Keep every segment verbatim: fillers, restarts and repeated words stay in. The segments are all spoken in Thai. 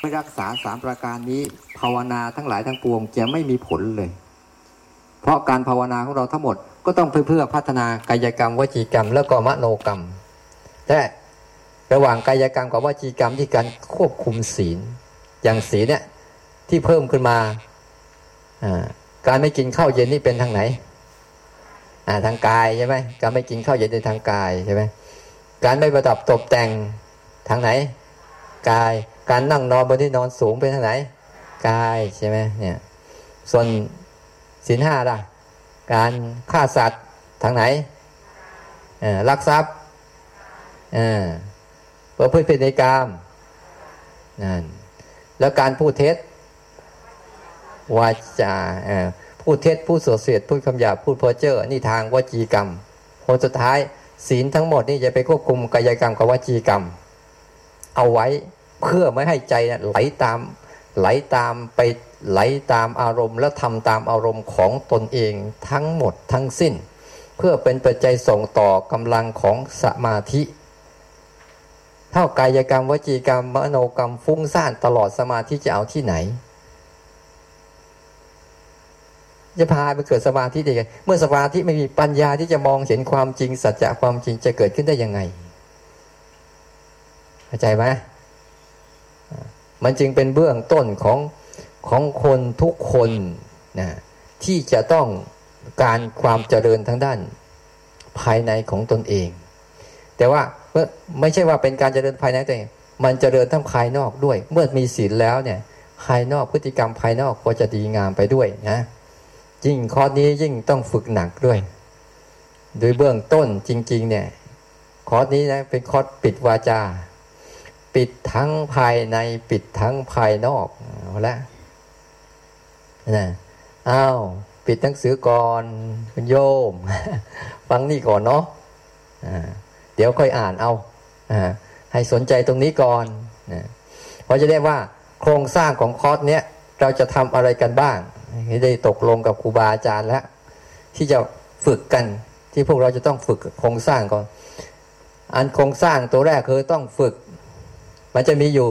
ไม่รักษาสามประการนี้ภาวนาทั้งหลายทั้งปวงจะไม่มีผลเลยเพราะการภาวนาของเราทั้งหมดก็ต้องเพื่อพัฒนากายกรรมวจีกรรมแล้วก็มโนกรรมแต่ระหว่างกายกรรมกับวจีกรรมที่การควบคุมศีลอย่างศีลเนี่ยที่เพิ่มขึ้นมาการไม่กินข้าวเย็นนี่เป็นทางไหนทางกายใช่ไหมการไม่กินข้าวเย็นเป็นทางกายใช่ไหมการไม่ประดับตกแต่งทางไหนกายการนั่งนอนบนที่นอนสูงเป็นทางไหนกายใช่ไหมเนี่ยส่วนศีลห้าล่ะการฆ่าสัตว์ทางไหนลักทรัพย์ประพฤติผิดในกามนั่นแล้วการพูดเท็จวาจาพูดเท็จพูดส่อเสียดพูดคำหยาบพูดเพ้อเจ้อนี่ทางวจีกรรมผลสุดท้ายศีลทั้งหมดนี่จะไปควบคุมกายกรรมกับวจีกรรมเอาไว้เพื่อไม่ให้ใจไหลตามไหลตามไปไหลตามอารมณ์และทำตามอารมณ์ของตนเองทั้งหมดทั้งสิ้นเพื่อเป็นปัจจัยส่งต่อกำลังของสมาธิเท่ากายกรรมวจีกรรมมโนกรรมฟุ้งซ่านตลอดสมาธิจะเอาที่ไหนจะพาไปเกิดสมาธิได้ไงเมื่อสมาธิไม่มีปัญญาที่จะมองเห็นความจริงสัจจะความจริงจะเกิดขึ้นได้ยังไงเข้าใจไหมมันจึงเป็นเบื้องต้นของของคนทุกคนนะที่จะต้องการความเจริญทั้งด้านภายในของตนเองแต่ว่าไม่ใช่ว่าเป็นการเจริญภายในตัวเองมันเจริญทั้งภายนอกด้วยเมื่อมีศีลแล้วเนี่ยภายนอกพฤติกรรมภายนอกก็จะดีงามไปด้วยนะยิ่งข้อนี้ยิ่งต้องฝึกหนักด้วยโดยเบื้องต้นจริงๆเนี่ยข้อนี้นะเป็นข้อปิดวาจาปิดทั้งภายในปิดทั้งภายนอกเอาละนะอ้าวปิดหนังสือก่อนคุณโยมฟังนี่ก่อนเนาะอ่าเดี๋ยวค่อยอ่านเอาอ่าให้สนใจตรงนี้ก่อนนะเพราะจะได้ว่าโครงสร้างของคอร์สเนี้ยเราจะทำอะไรกันบ้างได้ตกลงกับครูบาอาจารย์แล้วที่จะฝึกกันที่พวกเราจะต้องฝึกโครงสร้างก่อนอันโครงสร้างตัวแรกคือต้องฝึกมันจะมีอยู่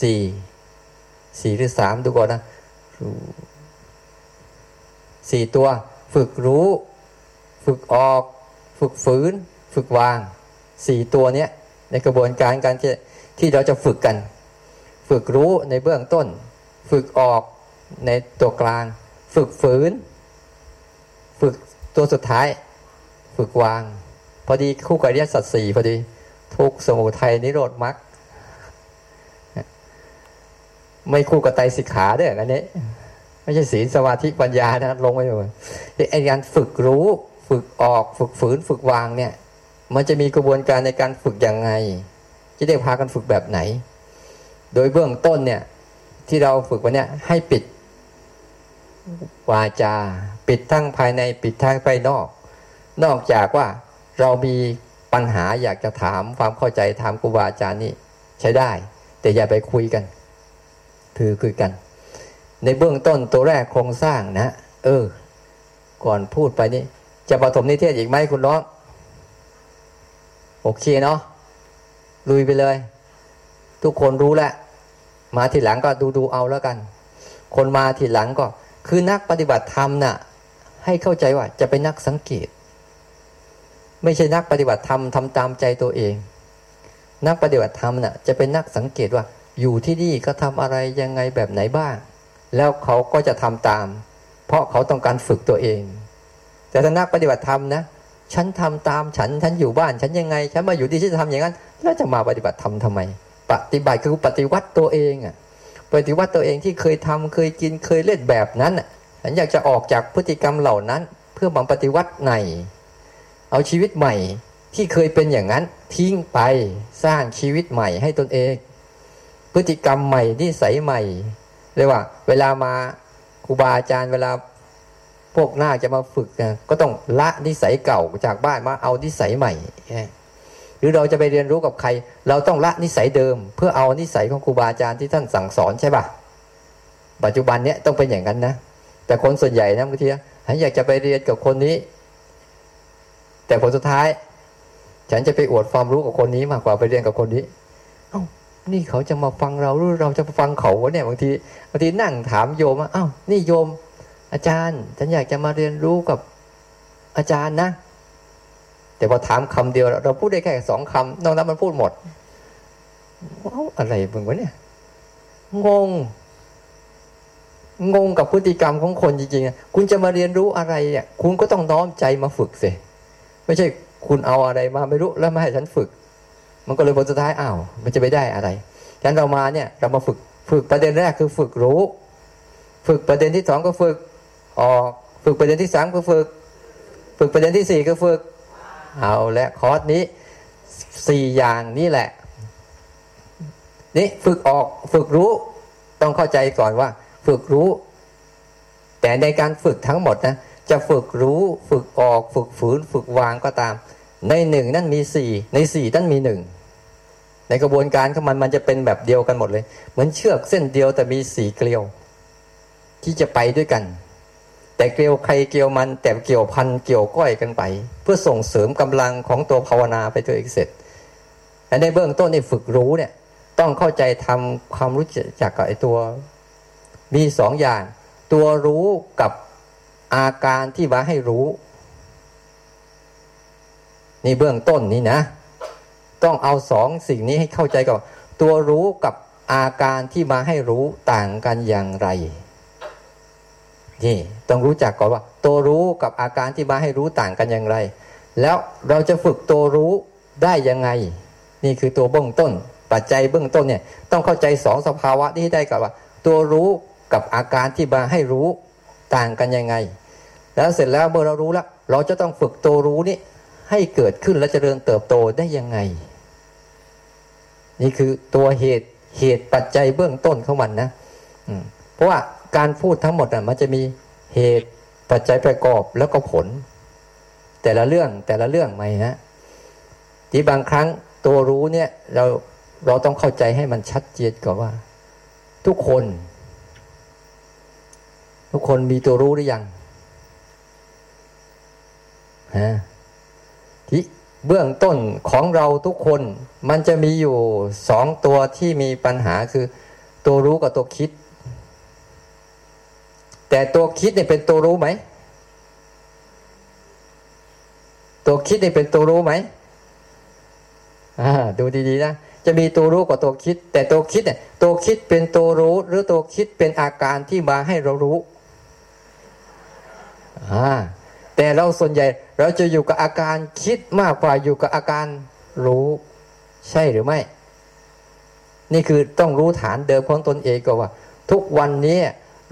สี่สี่หรือสามดูก่อนนะสี่ตัวฝึกรู้ฝึกออกฝึกฝืนฝึกวางสี่ตัวเนี้ยในกระบวนการการที่เราจะฝึกกันฝึกรู้ในเบื้องต้นฝึกออกในตัวกลางฝึกฝืนฝึกตัวสุดท้ายฝึกวางพอดีคู่กับอริยสัจสี่พอดีทุกข์สมุทัยนิโรธมรรคไม่คู่กับไตรสิกขาด้วยอันนี้ไม่ใช่ศีลสมาธิปัญญานะลงไปหมดไอ้การฝึกรู้ฝึกออกฝึกฝืนฝึกวางเนี่ยมันจะมีกระบวนการในการฝึกยังไงจะได้พากันฝึกแบบไหนโดยเบื้องต้นเนี่ยที่เราฝึกวันนี้ให้ปิดวาจาปิดทั้งภายในปิดทั้งภายนอกนอกจากว่าเรามีปัญหาอยากจะถามความเข้าใจถามครูบาอาจารย์นี่ใช้ได้แต่อย่าไปคุยกันถือคุยกันในเบื้องต้นตัวแรกโครงสร้างนะเออก่อนพูดไปนี่จะปฐมนิเทศอีกไหมคุณน้องโอเคเนาะลุยไปเลยทุกคนรู้แล้วมาทีหลังก็ดูๆเอาแล้วกันคนมาทีหลังก็คือนักปฏิบัติธรรมน่ะให้เข้าใจว่าจะเป็นนักสังเกตไม่ใช่นักปฏิบัติธรรมทำตามใจตัวเองนักปฏิบัติธรรมน่ะจะเป็นนักสังเกตว่าอยู่ที่นี่ก็ทำอะไรยังไงแบบไหนบ้างแล้วเขาก็จะทำตามเพราะเขาต้องการฝึกตัวเองแต่ถ้านักปฏิบัติธรรมนะฉันทำตามฉันฉันอยู่บ้านฉันยังไงฉันมาอยู่ที่ฉันทำอย่างนั้นแล้วจะมาปฏิบัติธรรมทำไมปฏิบัติคือปฏิวัติตัวเองอ่ะปฏิวัติตัวเองที่เคยทำเคยกินเคยเล่นแบบนั้นอ่ะฉันอยากจะออกจากพฤติกรรมเหล่านั้นเพื่อมาปฏิวัติใหม่เอาชีวิตใหม่ที่เคยเป็นอย่างนั้นทิ้งไปสร้างชีวิตใหม่ให้ตนเองพฤติกรรมใหม่นิสัยใหม่เรียกว่าเวลามาครูบาอาจารย์เวลาพวกหน้าจะมาฝึกนะก็ต้องละนิสัยเก่าจากบ้านมาเอานิสัยใหม่หรือเราจะไปเรียนรู้กับใครเราต้องละนิสัยเดิมเพื่อเอานิสัยของครูบาอาจารย์ที่ท่านสั่งสอนใช่ป่ะปัจจุบันเนี้ยต้องเป็นอย่างนั้นนะแต่คนส่วนใหญ่นะบางทีฉันอยากจะไปเรียนกับคนนี้แต่ผลสุดท้ายฉันจะไปอวดความรู้กับคนนี้มากกว่าไปเรียนกับคนนี้ นี่เขาจะมาฟังเราหรือเราจะมาฟังเขาเนี่ยบางทีบางทีนั่งถามโยมว่าอ้าวนี่โยมอาจารย์ฉันอยากจะมาเรียนรู้กับอาจารย์นะแต่พอถามคำเดียวเราพูดได้แค่สองคำนอกนั้นมันพูดหมดว้าวอะไรมึงวะเนี่ยงงงงกับพฤติกรรมของคนจริงๆคุณจะมาเรียนรู้อะไรเนี่ยคุณก็ต้องน้อมใจมาฝึกสิไม่ใช่คุณเอาอะไรมาไม่รู้แล้วมาให้ฉันฝึกมันก็เลยผลสุดท้ายอ้าวมันจะไปได้อะไรฉะนั้นเรามาเนี่ยเรามาฝึกฝึกประเด็นแรกคือฝึกรู้ฝึกประเด็นที่สองก็ฝึกออกฝึกประเด็นที่สามก็ฝึกฝึกประเด็นที่สี่ก็ฝึกเอาและคอร์สนี้สี่อย่างนี่แหละนี่ฝึกออกฝึกรู้ต้องเข้าใจก่อนว่าฝึกรู้แต่ในการฝึกทั้งหมดนะจะฝึกรู้ฝึกออกฝึกฝืนฝึกวางก็ตามในหนึ่งนั่นมีสี่ในสี่นั่นมีหนึ่งในกระบวนการของมันมันจะเป็นแบบเดียวกันหมดเลยเหมือนเชือกเส้นเดียวแต่มีสี่เกลียวที่จะไปด้วยกันแต่เกลียวใครเกลียวมันแต่เกี่ยวพันเกี่ยวก้อยกันไปเพื่อส่งเสริมกำลังของตัวภาวนาไปตัวเองเสร็จและในเบื้องต้นในฝึกรู้เนี่ยต้องเข้าใจทำความรู้จักกับไอ้ตัวมีสองอย่างตัวรู้กับอาการที่มาให้รู้นี่เบื้องต้นนี่นะต้องเอาสองสิ่งนี้ให้เข้าใจก่อนตัวรู้กับอาการที่มาให้รู้ต่างกันอย่างไรนี่ต้องรู้จักก่อนว่าตัวรู้กับอาการที่มาให้รู้ต่างกันอย่างไรแล้วเราจะฝึกตัวรู้ได้ยังไงนี่คือตัวเบื้องต้นปัจจัยเบื้องต้นเนี่ยต้องเข้าใจสองสภาวะนี้ให้ได้ก่อนว่าตัวรู้กับอาการที่มาให้รู้ต่างกันยังไงแล้วเสร็จแล้วเมื่อเรารู้แล้วเราจะต้องฝึกตัวรู้นี่ให้เกิดขึ้นและเจริญเติบโตได้ยังไงนี่คือตัวเหตุเหตุปัจจัยเบื้องต้นของมันนะเพราะว่าการพูดทั้งหมดน่ะมันจะมีเหตุปัจจัยประกอบแล้วก็ผลแต่ละเรื่องแต่ละเรื่องไหมฮะที่บางครั้งตัวรู้เนี่ยเราเราต้องเข้าใจให้มันชัดเจนก่อนว่าทุกคนทุกคนมีตัวรู้หรือยังฮะที่เบื้องต้นของเราทุกคนมันจะมีอยู่สองตัวที่มีปัญหาคือตัวรู้กับตัวคิดแต่ตัวคิดเนี่ยเป็นตัวรู้ไหมตัวคิดเนี่ยเป็นตัวรู้ไหมอ่าดูดีๆนะจะมีตัวรู้กับตัวคิดแต่ตัวคิดเนี่ยตัวคิดเป็นตัวรู้หรือตัวคิดเป็นอาการที่มาให้เรารู้อ่าแต่เราส่วนใหญ่เราจะอยู่กับอาการคิดมากกว่าอยู่กับอาการรู้ใช่หรือไม่นี่คือต้องรู้ฐานเดิมของตนเองก่อนว่าทุกวันนี้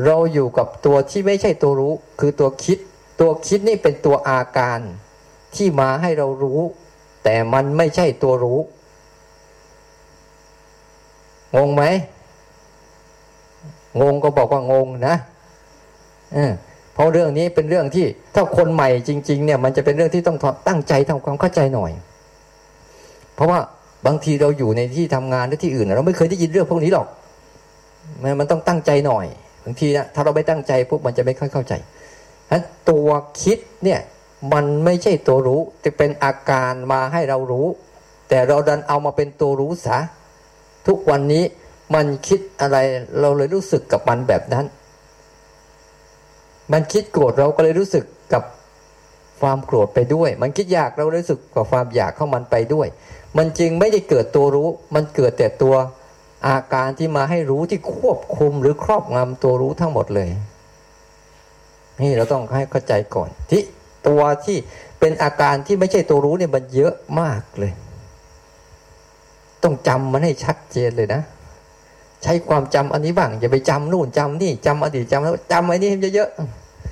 เราอยู่กับตัวที่ไม่ใช่ตัวรู้คือตัวคิดตัวคิดนี่เป็นตัวอาการที่มาให้เรารู้แต่มันไม่ใช่ตัวรู้งงไหมงงก็บอกว่างงนะเออเพราะเรื่องนี้เป็นเรื่องที่ถ้าคนใหม่จริงๆเนี่ยมันจะเป็นเรื่องที่ต้องตั้งใจทำความเข้าใจหน่อยเพราะว่าบางทีเราอยู่ในที่ทำงานหรือที่อื่นเราไม่เคยได้ยินเรื่องพวกนี้หรอกมันต้องตั้งใจหน่อยบางทีนะถ้าเราไม่ตั้งใจปุ๊บมันจะไม่ค่อยเข้าใจฉะนั้นตัวคิดเนี่ยมันไม่ใช่ตัวรู้แต่เป็นอาการมาให้เรารู้แต่เราดันเอามาเป็นตัวรู้ซะทุกวันนี้มันคิดอะไรเราเลยรู้สึกกับมันแบบนั้นมันคิดโกรธเราก็เลยรู้สึกกับความโกรธไปด้วยมันคิดอยากเรารู้สึกกับความอยากของมันไปด้วยมันจึงไม่ได้เกิดตัวรู้มันเกิดแต่ตัวอาการที่มาให้รู้ที่ควบคุมหรือครอบงำตัวรู้ทั้งหมดเลยนี่เราต้องให้เข้าใจก่อนที่ตัวที่เป็นอาการที่ไม่ใช่ตัวรู้เนี่ยมันเยอะมากเลยต้องจำมันให้ชัดเจนเลยนะใช้ความจำอันนี้บ้างอย่าไปจำนู่นจำนี่จำอดีตจำแล้วจำไอ้นี่เยอะ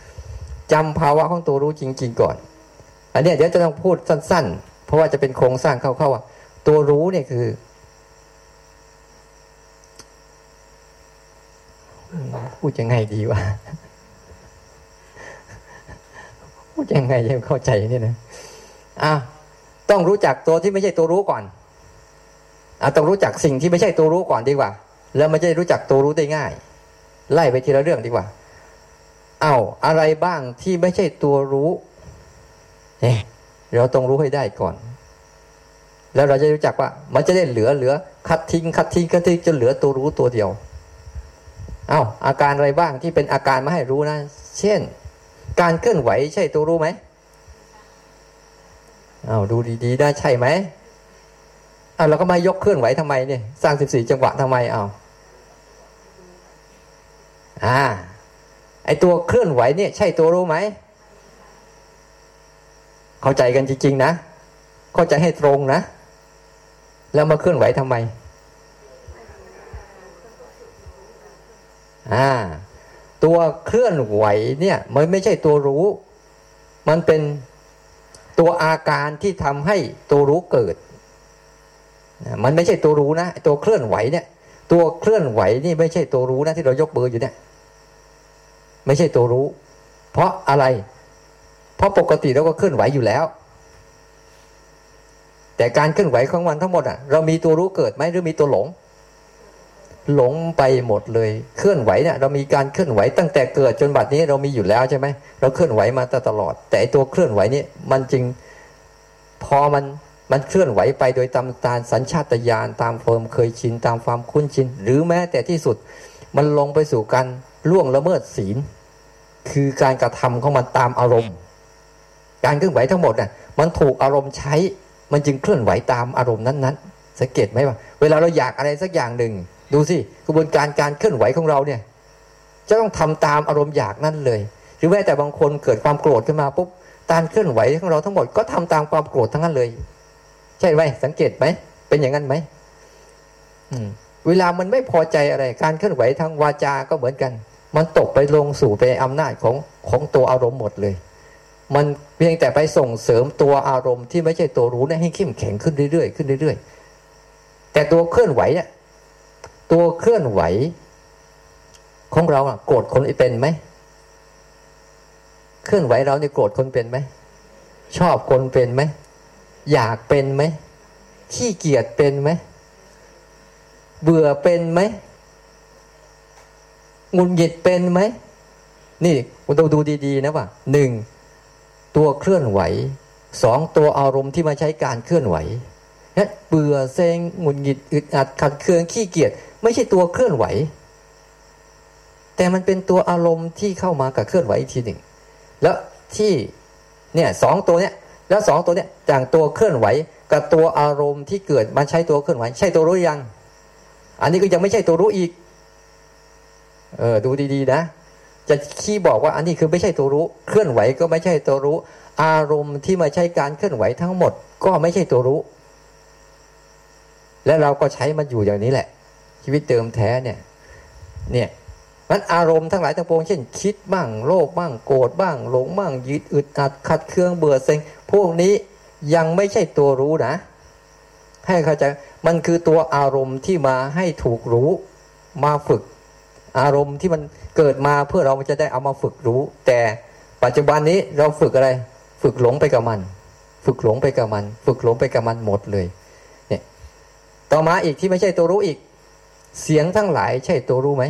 ๆจำภาวะของตัวรู้จริงๆก่อนอันนี้เดี๋ยวจะต้องพูดสั้นๆเพราะว่าจะเป็นโครงสร้างเข้าๆว่าตัวรู้เนี่ยคือพูดยังไงดีวะพูดยังไงยังเข้าใจเนี่ยนะอ่ะต้องรู้จักตัวที่ไม่ใช่ตัวรู้ก่อนอ่ะต้องรู้จักสิ่งที่ไม่ใช่ตัวรู้ก่อนดีกว่าแล้วมันจะรู้จักตัวรู้ได้ง่ายไล่ไปทีละเรื่องดีกว่าเอ้าอะไรบ้างที่ไม่ใช่ตัวรู้เนี่ยเราต้องรู้ให้ได้ก่อน แล้วเราจะรู้จักว่ามันจะได้เหลือเหลือคัดทิ้งคัดทิ้งคัดทิ้งจนเหลือตัวรู้ตัวเดียวอ้าวอาการอะไรบ้างที่เป็นอาการมาให้รู้นะเช่นการเคลื่อนไหวใช่ตัวรู้ไหมอ้าวดูดีๆได้ใช่ไหมอ้าวเราก็มายกเคลื่อนไหวทำไมเนี่ยสร้างสิบสี่จังหวะทำไมอ้าวอ่าไอตัวเคลื่อนไหวเนี่ยใช่ตัวรู้ไหมเข้าใจกันจริงๆนะเข้าใจให้ตรงนะแล้วมาเคลื่อนไหวทำไมอ่าตัวเคลื่อนไหวเนี่ยมันไม่ใช่ตัวรู้มันเป็นตัวอาการที่ทำให้ตัวรู้เกิดมันไม่ใช่ตัวรู้นะตัวเคลื่อนไหวเนี่ยตัวเคลื่อนไหวนี่ไม่ใช่ตัวรู้นะที่เรายกมืออยู่เนี่ยไม่ใช่ตัวรู้เพราะอะไรเพราะปกติเราก็เคลื่อนไหวอยู่แล้วแต่การเคลื่อนไหวของมันทั้งหมดอ่ะเรามีตัวรู้เกิดไหมหรือมีตัวหลงหลงไปหมดเลยเคลื่อนไหวเนี่ยเรามีการเคลื่อนไหวตั้งแต่เกิดจนบัดนี้เรามีอยู่แล้วใช่ไหมเราเคลื่อนไหวมาตลอดแต่ตัวเคลื่อนไหวนี่มันจึงพอมันมันเคลื่อนไหวไปโดยตามตามสัญชาตญาณตามความเคยชินตามความคุ้นชินหรือแม้แต่ที่สุดมันลงไปสู่การล่วงละเมิดศีลคือการกระทำของมันตามอารมณ์การเคลื่อนไหวทั้งหมดน่ะมันถูกอารมณ์ใช้มันจึงเคลื่อนไหวตามอารมณ์นั้นๆสังเกตไหมว่าเวลาเราอยากอะไรสักอย่างหนึ่งดูสิกระบวนการการเคลื่อนไหวของเราเนี่ยจะต้องทำตามอารมณ์อยากนั่นเลยหรือแม้แต่บางคนเกิดความโกรธขึ้นมาปุ๊บการเคลื่อนไหวของเราทั้งหมดก็ทำตามความโกรธทั้งนั้นเลยใช่ไหมสังเกตไหมเป็นอย่างนั้นไหมเวลามันไม่พอใจอะไรการเคลื่อนไหวทางวาจาก็เหมือนกันมันตกไปลงสู่ไปอำนาจของของตัวอารมณ์หมดเลยมันเพียงแต่ไปส่งเสริมตัวอารมณ์ที่ไม่ใช่ตัวรู้ให้เข้มแข็งขึ้นเรื่อยๆขึ้นเรื่อยๆแต่ตัวเคลื่อนไหวเนี่ยตัวเคลื่อนไหวของเราอะโกรธคนเป็นไหมเคลื่อนไหวเราเนี่ยโกรธคนเป็นไหมชอบคนเป็นไหมอยากเป็นไหมขี้เกียจเป็นไหมเบื่อเป็นไหมหงุดหงิดเป็นไหมนี่คุณต้องดูดีๆนะว่าหนึ่งตัวเคลื่อนไหวสองตัวอารมณ์ที่มาใช้การเคลื่อนไหวเนี่ยเบื่อเซ็งหงุดหงิดอึดอัดขัดเคืองขี้เกียจไม่ใช่ตัวเคลื่อนไหวแต่มันเป็นตัวอารมณ์ที่เข้ามากับเคลื่อนไหวอีกทีหนึ่งแล้วที่เนี่ยสองตัวเนี่ยแล้วสองตัวเนี่ยจากตัวเคลื่อนไหวกับตัวอารมณ์ที่เกิดมาใช้ตัวเคลื่อนไหวใช่ตัวรู้ยังอันนี้ก็ยังไม่ใช่ตัวรู้อีกเออดูดีๆนะจะขี้บอกว่าอันนี้คือไม่ใช่ตัวรู้เคลื่อนไหวก็ไม่ใช่ตัวรู้อารมณ์ที่มาใช้การเคลื่อนไหวทั้งหมดก็ไม่ใช่ตัวรู้และเราก็ใช้มันอยู่อย่างนี้แหละชีวิตเติมแท้เนี่ยเนี่ยมันอารมณ์ทั้งหลายทั้งปวงเช่นคิดบ้างโลภบ้างโกรธบ้างหลงบ้างยึดอึดอัดขัดเคืองเบื่อเซ็งพวกนี้ยังไม่ใช่ตัวรู้นะให้เข้าใจมันคือตัวอารมณ์ที่มาให้ถูกรู้มาฝึกอารมณ์ที่มันเกิดมาเพื่อเราจะได้เอามาฝึกรู้แต่ปัจจุบันนี้เราฝึกอะไรฝึกหลงไปกับมันฝึกหลงไปกับมันฝึกหลงไปกับมันหมดเลยเนี่ยต่อมาอีกที่ไม่ใช่ตัวรู้อีกเสียงทั้งหลายใช่ตัวรู้ไหม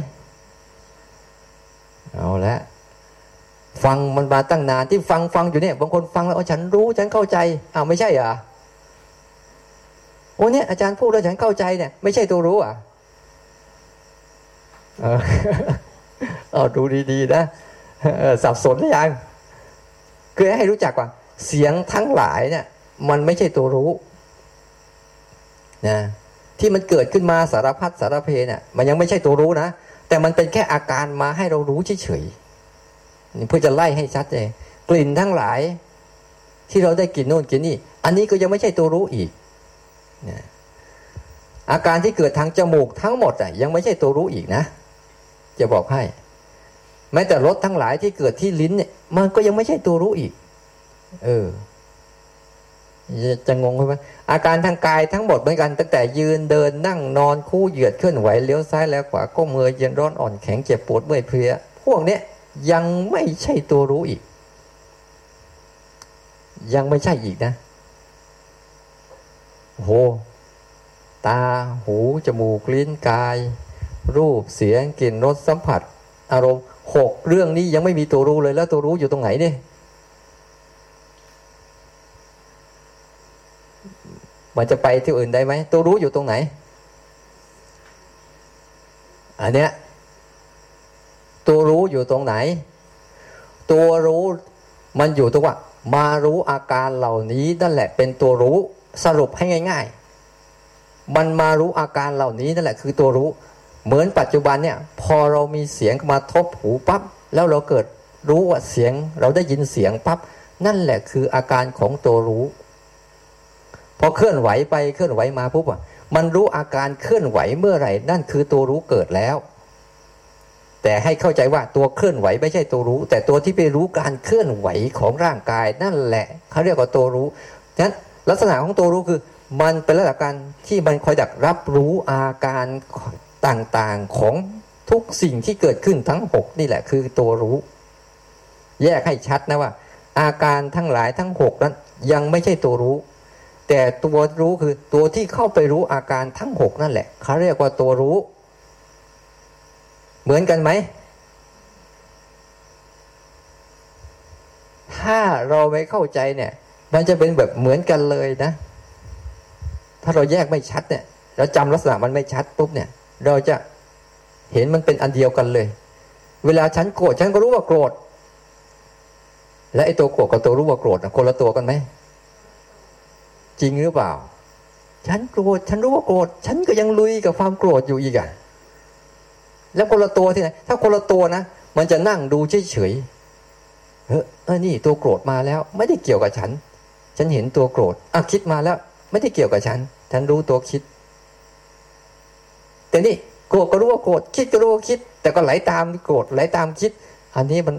เอาละฟังมันมาตั้งนานที่ฟังฟังอยู่เนี่ยบางคนฟังแล้วอ๋อฉันรู้ฉันเข้าใจอ้าวไม่ใช่เหรอโอ้เนี่ยอาจารย์พูดแล้วฉันเข้าใจเนี่ยไม่ใช่ตัวรู้อ่ะเออเอาดูดีๆนะสับสนหรือยังคือให้รู้จักว่าเสียงทั้งหลายเนี่ยมันไม่ใช่ตัวรู้นะที่มันเกิดขึ้นมาสารพัดสารเพเนี่ยมันยังไม่ใช่ตัวรู้นะแต่มันเป็นแค่อาการมาให้เรารู้เฉยๆเพื่อจะไล่ให้ชัดเลยกลิ่นทั้งหลายที่เราได้กลิ่นโน่นกลิ่นนี่อันนี้ก็ยังไม่ใช่ตัวรู้อีกนะอาการที่เกิดทางจมูกทั้งหมดอ่ะยังไม่ใช่ตัวรู้อีกนะจะบอกให้แม้แต่รสทั้งหลายที่เกิดที่ลิ้นเนี่ยมันก็ยังไม่ใช่ตัวรู้อีกเออจะงงไหมอาการทางกายทั้งหมดเหมือนกันตั้งแต่ยืนเดินนั่งนอนคู่เหยียดเคลื่อนไหวเลี้ยวซ้ายแล้วขวาก้มเงยเย็นร้อนอ่อนแข็งเจ็บปวดเมื่อยเพลียพวกเนี้ยยังไม่ใช่ตัวรู้อีกยังไม่ใช่อีกนะโหตาหูจมูกลิ้นกายรูปเสียงกลิ่นรสสัมผัสอารมณ์หกเรื่องนี้ยังไม่มีตัวรู้เลยแล้วตัวรู้อยู่ตรงไหนเนี่ย มันจะไปที่อื่นได้ไหมตัวรู้อยู่ตรงไหนอันเนี้ยตัวรู้อยู่ตรงไหนตัวรู้มันอยู่ตรงว่ามารู้อาการเหล่านี้นั่นแหละเป็นตัวรู้สรุปให้ง่ายๆมันมารู้อาการเหล่านี้นั่นแหละคือตัวรู้เหมือนปัจจุบันเนี่ยพอเรามีเสียงมาทบหูปั๊บแล้วเราเกิดรู้ว่าเสียงเราได้ยินเสียงปั๊บนั่นแหละคืออาการของตัวรู้พอเคลื่อนไหวไปเคลื่อนไหวมาปุ๊บอ่ะมันรู้อาการเคลื่อนไหวเมื่อไหร่นั่นคือตัวรู้เกิดแล้วแต่ให้เข้าใจว่าตัวเคลื่อนไหวไม่ใช่ตัวรู้แต่ตัวที่ไปรู้การเคลื่อนไหวของร่างกายนั่นแหละเขาเรียกว่าตัวรู้ฉะนั้นลักษณะของตัวรู้คือมันเป็นลักษณะการที่มันคอยดักรับรู้อาการต่างๆของทุกสิ่งที่เกิดขึ้นทั้งหกนี่แหละคือตัวรู้แยกให้ชัดนะว่าอาการทั้งหลายทั้งหกนั้นยังไม่ใช่ตัวรู้แต่ตัวรู้คือตัวที่เข้าไปรู้อาการทั้งหกนั่นแหละเขาเรียกว่าตัวรู้เหมือนกันไหมถ้าเราไม่เข้าใจเนี่ยมันจะเป็นแบบเหมือนกันเลยนะถ้าเราแยกไม่ชัดเนี่ยเราจำลักษณะมันไม่ชัดปุ๊บเนี่ยเราจะเห็นมันเป็นอันเดียวกันเลยเวลาฉันโกรธฉันก็รู้ว่าโกรธและไอ้ตัวโกรธกับตัวรู้ว่าโกรธนะคนละตัวกันไหมจริงหรือเปล่าฉันโกรธฉันรู้ว่าโกรธฉันก็ยังลุยกับความโกรธอยู่อีกอ่ะแล้วคนละตัวที่ไหนถ้าคนละตัวนะมันจะนั่งดูเฉยๆเฮ้ยเออนี่ตัวโกรธมาแล้วไม่ได้เกี่ยวกับฉันฉันเห็นตัวโกรธอ่ะคิดมาแล้วไม่ได้เกี่ยวกับฉันฉันรู้ตัวคิดแต่นี่โกรธก็รู้ว่าโกรธคิดก็รู้ว่าคิดแต่ก็ไหลตามโกรธไหลตามคิดอันนี้มัน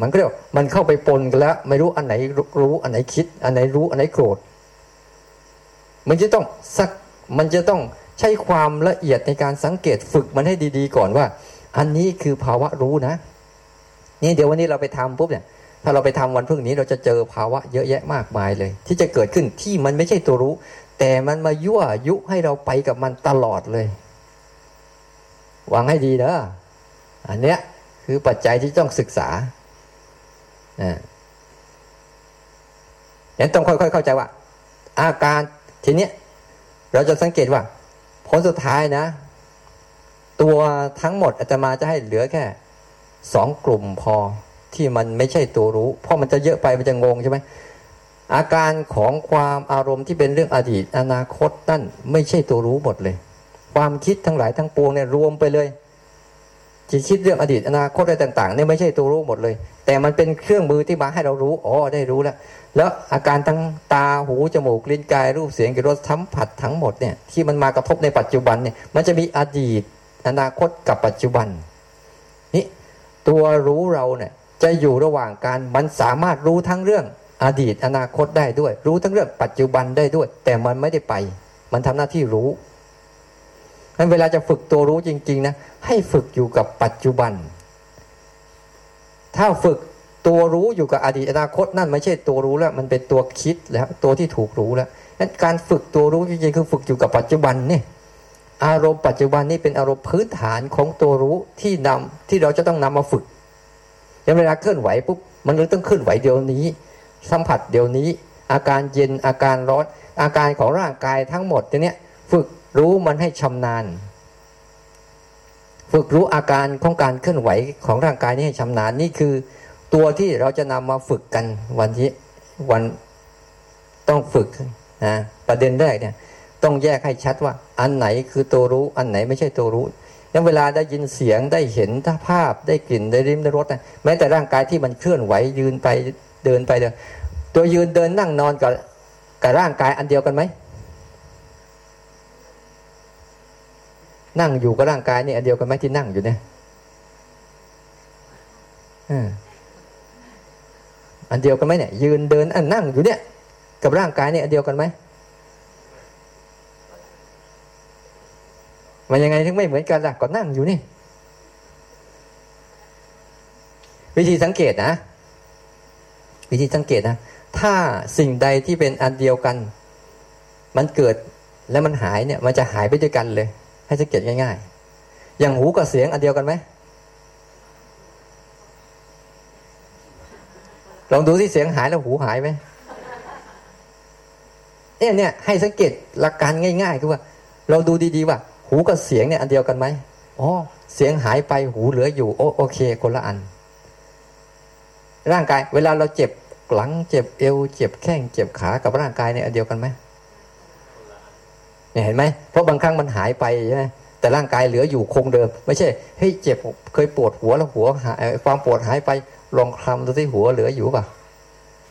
มันก็เรียกว่ามันเข้าไปปนกันแล้วไม่รู้อันไหนรู้อันไหนคิดอันไหนรู้อันไหนโกรธมันจะต้องสักมันจะต้องใช้ความละเอียดในการสังเกตฝึกมันให้ดีๆก่อนว่าอันนี้คือภาวะรู้นะนี่เดี๋ยววันนี้เราไปทำปุ๊บเนี่ยถ้าเราไปทำวันพรุ่งนี้เราจะเจอภาวะเยอะแยะมากมายเลยที่จะเกิดขึ้นที่มันไม่ใช่ตัวรู้แต่มันมายั่วยุให้เราไปกับมันตลอดเลยวางให้ดีนะอันเนี้ยคือปัจจัยที่ต้องศึกษาเนี่ยงั้นต้องค่อยๆเข้าใจว่าอาการทีเนี้ยเราจะสังเกตว่าผลสุดท้ายนะตัวทั้งหมดอาตมาจะให้เหลือแค่สองกลุ่มพอที่มันไม่ใช่ตัวรู้เพราะมันจะเยอะไปมันจะงงใช่ไหมอาการของความอารมณ์ที่เป็นเรื่องอดีตอนาคตนั่นไม่ใช่ตัวรู้หมดเลยความคิดทั้งหลายทั้งปวงเนี่ยรวมไปเลยที่คิดเรื่องอดีตอนาคตอะไรต่างๆเนี่ยไม่ใช่ตัวรู้หมดเลยแต่มันเป็นเครื่องมือที่มาให้เรารู้อ๋อได้รู้แล้วแล้วอาการทั้งตาหูจมูกลิ้นกายรูปเสียงกลิ่นรสสัมผัสทั้งหมดเนี่ยที่มันมากระทบในปัจจุบันเนี่ยมันจะมีอดีตอนาคตกับปัจจุบันนี่ตัวรู้เราเนี่ยจะอยู่ระหว่างการมันสามารถรู้ทั้งเรื่องอดีตอนาคตได้ด้วยรู้ทั้งเรื่องปัจจุบันได้ด้วยแต่มันไม่ได้ไปมันทำหน้าที่รู้งั้นเวลาจะฝึกตัวรู้จริงๆนะให้ฝึกอยู่กับปัจจุบันถ้าฝึกตัวรู้อยู่กับอดีตอนาคตนั่นไม่ใช่ตัวรู้แล้วมันเป็นตัวคิดแล้วตัวที่ถูกรู้แล้วงั้นการฝึกตัวรู้จริงๆคือฝึกอยู่กับปัจจุบันนี่อารมณ์ปัจจุบันนี่เป็นอารมณ์พื้นฐานของตัวรู้ที่นำที่เราจะต้องนำมาฝึกอย่างเวลาเคลื่อนไหวปุ๊บมันเลยต้องเคลื่อนไหวเดี๋ยวนี้สัมผัสเดี๋ยวนี้อาการเย็นอาการร้อนอาการของร่างกายทั้งหมดทีเนี้ยฝึกรู้มันให้ชำนาญฝึกรู้อาการของการเคลื่อนไหวของร่างกายนี่ให้ชำนาญนี่คือตัวที่เราจะนำมาฝึกกันวันที่วันต้องฝึกนะประเด็นแรกเนี่ยต้องแยกให้ชัดว่าอันไหนคือตัวรู้อันไหนไม่ใช่ตัวรู้แล้วเวลาได้ยินเสียงได้เห็นภาพได้กลิ่นได้ลิ้มได้รสนะแม้แต่ร่างกายที่มันเคลื่อนไหวยืนไปเดินไปตัวยืนเดินนั่งนอนกับกับร่างกายอันเดียวกันไหมนั่งอยู่กับร่างกายนี่อันเดียวกันไหมที่นั่งอยู่เนี่ยอันเดียวกันไหมเนี่ยยืนเดินอันนั่งอยู่เนี่ยกับร่างกายเนี่ยอันเดียวกันไหมมันยังไงถึงไม่เหมือนกันล่ะก็นั่งอยู่นี่วิธีสังเกตนะวิธีสังเกตนะถ้าสิ่งใดที่เป็นอันเดียวกันมันเกิดแล้วมันหายเนี่ยมันจะหายไปด้วยกันเลยให้สังเกตง่ายๆอย่างหูกับเสียงอันเดียวกันไหมลองดูที่เสียงหายแล้วหูหายไหม เนี่ยเนี่ยให้สังเกตหลักการง่ายๆคือว่าเราดูดีๆว่าหูกับเสียงเนี่ยอันเดียวกันไหมอ๋อเสียงหายไปหูเหลืออยู่โอโอเคคนละอันร่างกายเวลาเราเจ็บหลังเจ็บเอวเจ็บแข้งเจ็บขากับร่างกายเนี่ยอันเดียวกันไหมเนี่ยเห็นไหมเพราะบางครั้งมันหายไปใช่ไหมแต่ร่างกายเหลืออยู่คงเดิมไม่ใช่เฮ้ยเจ็บเคยปวดหัวแล้วหัวหายความปวดหายไปลองคลำดูที่หัวเหลืออยู่ป่ะ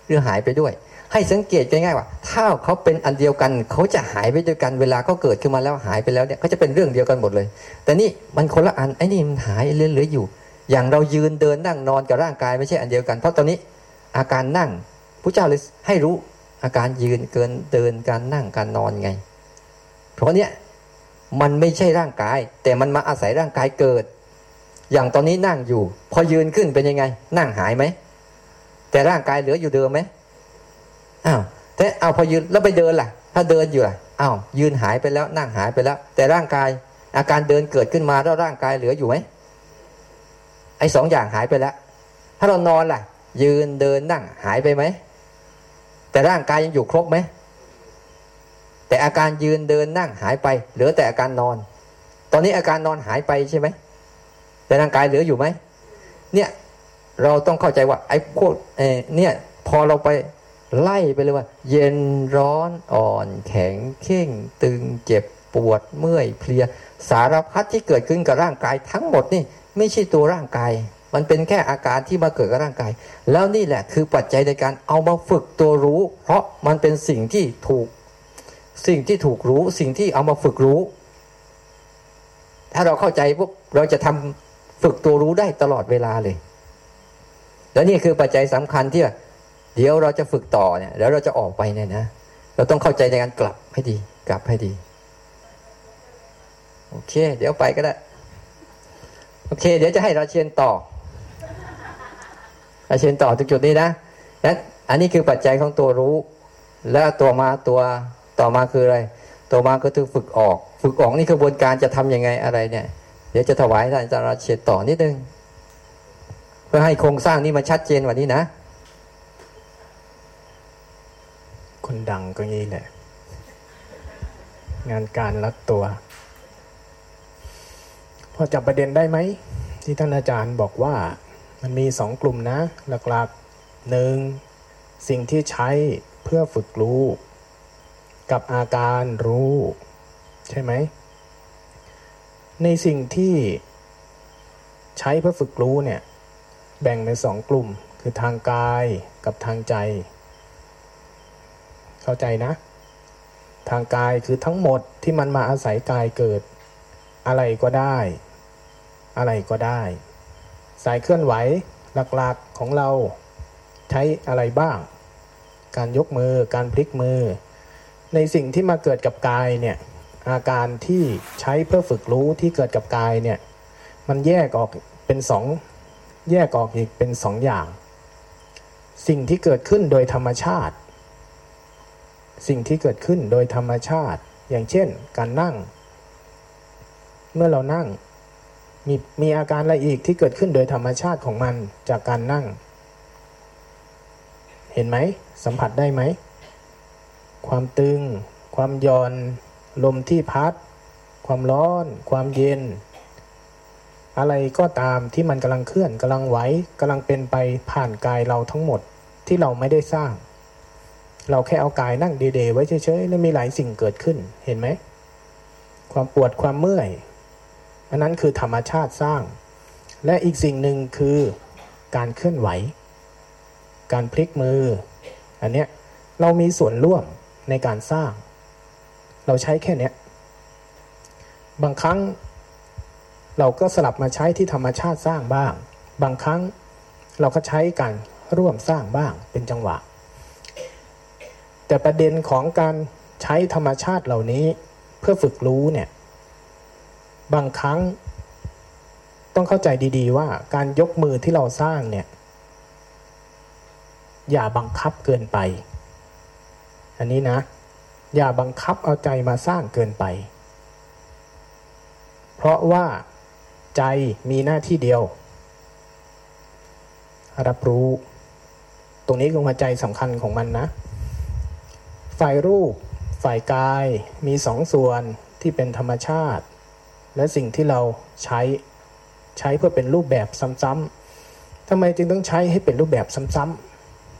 หรือหายไปด้วยให้สังเกตง่ายๆว่าถ้าเขาเป็นอันเดียวกันเขาจะหายไปด้วยกันเวลาเขาเกิดขึ้นมาแล้วหายไปแล้วเนี่ยเขาจะเป็นเรื่องเดียวกันหมดเลยแต่นี่มันคนละอันไอ้นี่มันหายเหลืออยู่อย่างเรายืนเดินนั่งนอนกับร่างกายไม่ใช่อันเดียวกันเพราะตอนนี้อาการนั่งพุทธเจ้าเลยให้รู้อาการยืนเกินเดินการนั่งการนอนไงเพราะเนี้ยมันไม่ใช่ร่างกายแต่มันมาอาศัยร่างกายเกิดอย่างตอนนี้นั่งอยู่พอยืนขึ้นเป็นยังไงนั่งหายไหมแต่ร่างกายเหลืออยู่เดิมไหมอ้าวแต่เอาพอยืนแล้วไปเดินล่ะถ้าเดินอยู่ล่ะอ้าวยืนหายไปแล้วนั่งหายไปแล้วแต่ร่างกายอาการเดินเกิดขึ้นมาแล้วร่างกายเหลืออยู่ไหมไอ้สองอย่างหายไปแล้วถ้าเรานอนล่ะยืนเดินนั่งหายไปไหมแต่ร่างกายยังอยู่ครบไหมแต่อาการยืนเดินนั่งหายไปเหลือแต่อาการนอนตอนนี้อาการนอนหายไปใช่ไหมแต่ร่างกายเหลืออยู่ไหมเนี่ยเราต้องเข้าใจว่าไอ้โคตรเอเนี่ยพอเราไปไล่ไปเลยว่าเย็นร้อนอ่อนแข็งเข่งตึงเจ็บปวดเมื่อยเพลียสารพัดที่เกิดขึ้นกับร่างกายทั้งหมดนี่ไม่ใช่ตัวร่างกายมันเป็นแค่อาการที่มาเกิดกับร่างกายแล้วนี่แหละคือปัจจัยในการเอามาฝึกตัวรู้เพราะมันเป็นสิ่งที่ถูกสิ่งที่ถูกรู้สิ่งที่เอามาฝึกรู้ถ้าเราเข้าใจปุ๊บเราจะทำฝึกตัวรู้ได้ตลอดเวลาเลยแล้วนี่คือปัจจัยสำคัญที่เดี๋ยวเราจะฝึกต่อเนี่ยแล้วเราจะออกไปเนี่ยนะเราต้องเข้าใจในการกลับให้ดีกลับให้ดีโอเคเดี๋ยวไปก็ได้โอเคเดี๋ยวจะให้เราเชียนต่อเราเชียนต่อถึงจุดนี้นะนั้นอันนี้คือปัจจัยของตัวรู้แล้วตัวมาตัวต่อมาคืออะไรตัวมาก็คือฝึกออกฝึกออกนี่คือกระบวนการจะทำยังไงอะไรเนี่ยเดี๋ยวจะถวายท่านอาจารย์เชียนต่อนิดนึงเพื่อให้โครงสร้างนี่มันชัดเจนกว่านี้นะคนดังก็งี้แหละงานการรัดตัวพอจับประเด็นได้ไหมที่ท่านอาจารย์บอกว่ามันมีสองกลุ่มนะหลักๆหนึ่งสิ่งที่ใช้เพื่อฝึกรู้กับอาการรู้ใช่ไหมในสิ่งที่ใช้เพื่อฝึกรู้เนี่ยแบ่งเป็นสองกลุ่มคือทางกายกับทางใจเข้าใจนะทางกายคือทั้งหมดที่มันมาอาศัยกายเกิดอะไรก็ได้อะไรก็ได้สายเคลื่อนไหวหลักๆของเราใช้อะไรบ้างการยกมือการพลิกมือในสิ่งที่มาเกิดกับกายเนี่ยอาการที่ใช้เพื่อฝึกรู้ที่เกิดกับกายเนี่ยมันแยกออกเป็นสองแยกออกอีกเป็นสองอย่างสิ่งที่เกิดขึ้นโดยธรรมชาติสิ่งที่เกิดขึ้นโดยธรรมชาติอย่างเช่นการนั่งเมื่อเรานั่งมีมีอาการอะไรอีกที่เกิดขึ้นโดยธรรมชาติของมันจากการนั่งเห็นไหมสัมผัสได้ไหมความตึงความหย่อนลมที่พัดความร้อนความเย็นอะไรก็ตามที่มันกำลังเคลื่อนกำลังไหวกำลังเป็นไปผ่านกายเราทั้งหมดที่เราไม่ได้สร้างเราแค่เอากายนั่งเดย์ๆไว้เฉยๆแล้วมีหลายสิ่งเกิดขึ้นเห็นไหมความปวดความเมื่อยอันนั้นคือธรรมชาติสร้างและอีกสิ่งหนึ่งคือการเคลื่อนไหวการพลิกมืออันเนี้ยเรามีส่วนร่วมในการสร้างเราใช้แค่เนี้ยบางครั้งเราก็สลับมาใช้ที่ธรรมชาติสร้างบ้างบางครั้งเราก็ใช้การร่วมสร้างบ้างเป็นจังหวะแต่ประเด็นของการใช้ธรรมชาติเหล่านี้เพื่อฝึกรู้เนี่ยบางครั้งต้องเข้าใจดีๆว่าการยกมือที่เราสร้างเนี่ยอย่าบังคับเกินไปอันนี้นะอย่าบังคับเอาใจมาสร้างเกินไปเพราะว่าใจมีหน้าที่เดียวรับรู้ตรงนี้คือหัวใจสำคัญของมันนะฝ่ายรูป ฝ่ายกายมีสองส่วนที่เป็นธรรมชาติและสิ่งที่เราใช้ใช้เพื่อเป็นรูปแบบซ้ำๆทำไมจึงต้องใช้ให้เป็นรูปแบบซ้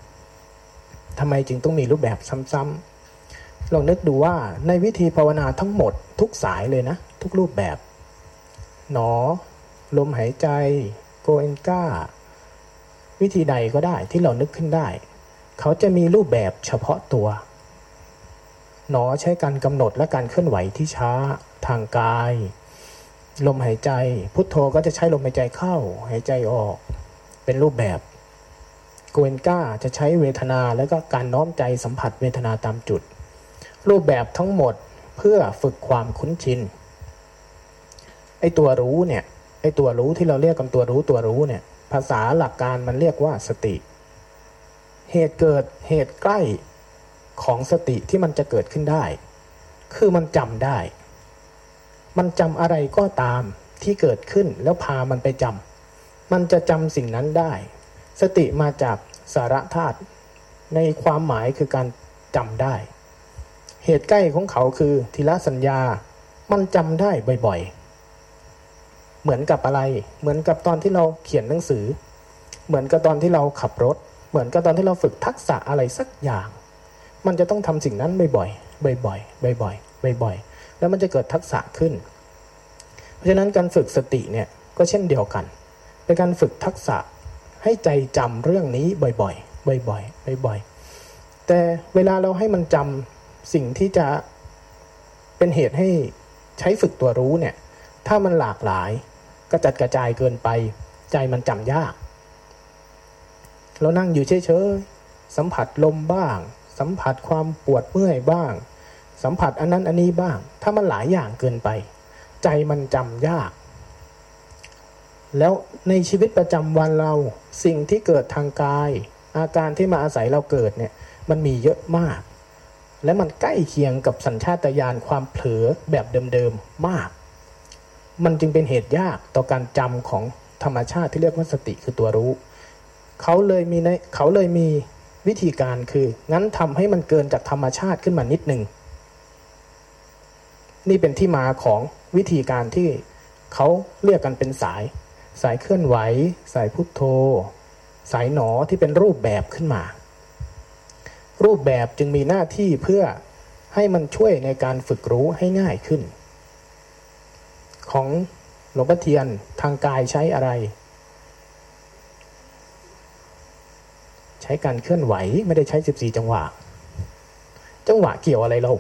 ำๆทำไมจึงต้องมีรูปแบบซ้ำๆลองนึกดูว่าในวิธีภาวนาทั้งหมดทุกสายเลยนะทุกรูปแบบหนอลมหายใจโกเอนก้าวิธีใดก็ได้ที่เรานึกขึ้นได้เขาจะมีรูปแบบเฉพาะตัวหนอใช้การกำหนดและการเคลื่อนไหวที่ช้าทางกายลมหายใจพุทโธก็จะใช้ลมหายใจเข้าหายใจออกเป็นรูปแบบโกเอนก้าจะใช้เวทนาแล้วก็การน้อมใจสัมผัสเวทนาตามจุดรูปแบบทั้งหมดเพื่อฝึกความคุ้นชินไอตัวรู้เนี่ยไอตัวรู้ที่เราเรียกกันตัวรู้ตัวรู้เนี่ยภาษาหลักการมันเรียกว่าสติเหตุเกิดเหตุใกล้ของสติที่มันจะเกิดขึ้นได้คือมันจำได้มันจำอะไรก็ตามที่เกิดขึ้นแล้วพามันไปจำมันจะจำสิ่งนั้นได้สติมาจากสาระธาตุในความหมายคือการจำได้เหตุใกล้ของเขาคือทีละสัญญามันจำได้บ่อยๆเหมือนกับอะไรเหมือนกับตอนที่เราเขียนหนังสือเหมือนกับตอนที่เราขับรถเหมือนกับตอนที่เราฝึกทักษะอะไรสักอย่างมันจะต้องทำสิ่งนั้นบ่อยๆบ่อยๆบ่อยๆบ่อยๆแล้วมันจะเกิดทักษะขึ้นเพราะฉะนั้นการฝึกสติเนี่ยก็เช่นเดียวกันเป็นการฝึกทักษะให้ใจจำเรื่องนี้บ่อยๆบ่อยๆบ่อยๆแต่เวลาเราให้มันจำสิ่งที่จะเป็นเหตุให้ใช้ฝึกตัวรู้เนี่ยถ้ามันหลากหลายกระจัดกระจายเกินไปใจมันจำยากเรานั่งอยู่เฉยๆสัมผัสลมบ้างสัมผัสความปวดเมื่อยบ้างสัมผัสอันนั้นอันนี้บ้างถ้ามันหลายอย่างเกินไปใจมันจำยากแล้วในชีวิตประจำวันเราสิ่งที่เกิดทางกายอาการที่มาอาศัยเราเกิดเนี่ยมันมีเยอะมากและมันใกล้เคียงกับสัญชาตญาณความเผลอแบบเดิมๆมากมันจึงเป็นเหตุยากต่อการจำของธรรมชาติที่เรียกว่าสติคือตัวรู้เขาเลยมีในเขาเลยมีวิธีการคืองั้นทำให้มันเกินจากธรรมชาติขึ้นมานิดนึงนี่เป็นที่มาของวิธีการที่เขาเรียกกันเป็นสายสายเคลื่อนไหวสายพุทโธสายหนอที่เป็นรูปแบบขึ้นมารูปแบบจึงมีหน้าที่เพื่อให้มันช่วยในการฝึกรู้ให้ง่ายขึ้นของหลวงพ่อเทียนทางกายใช้อะไรใช้การเคลื่อนไหวไม่ได้ใช้สิบสี่จังหวะจังหวะเกี่ยวอะไรเรา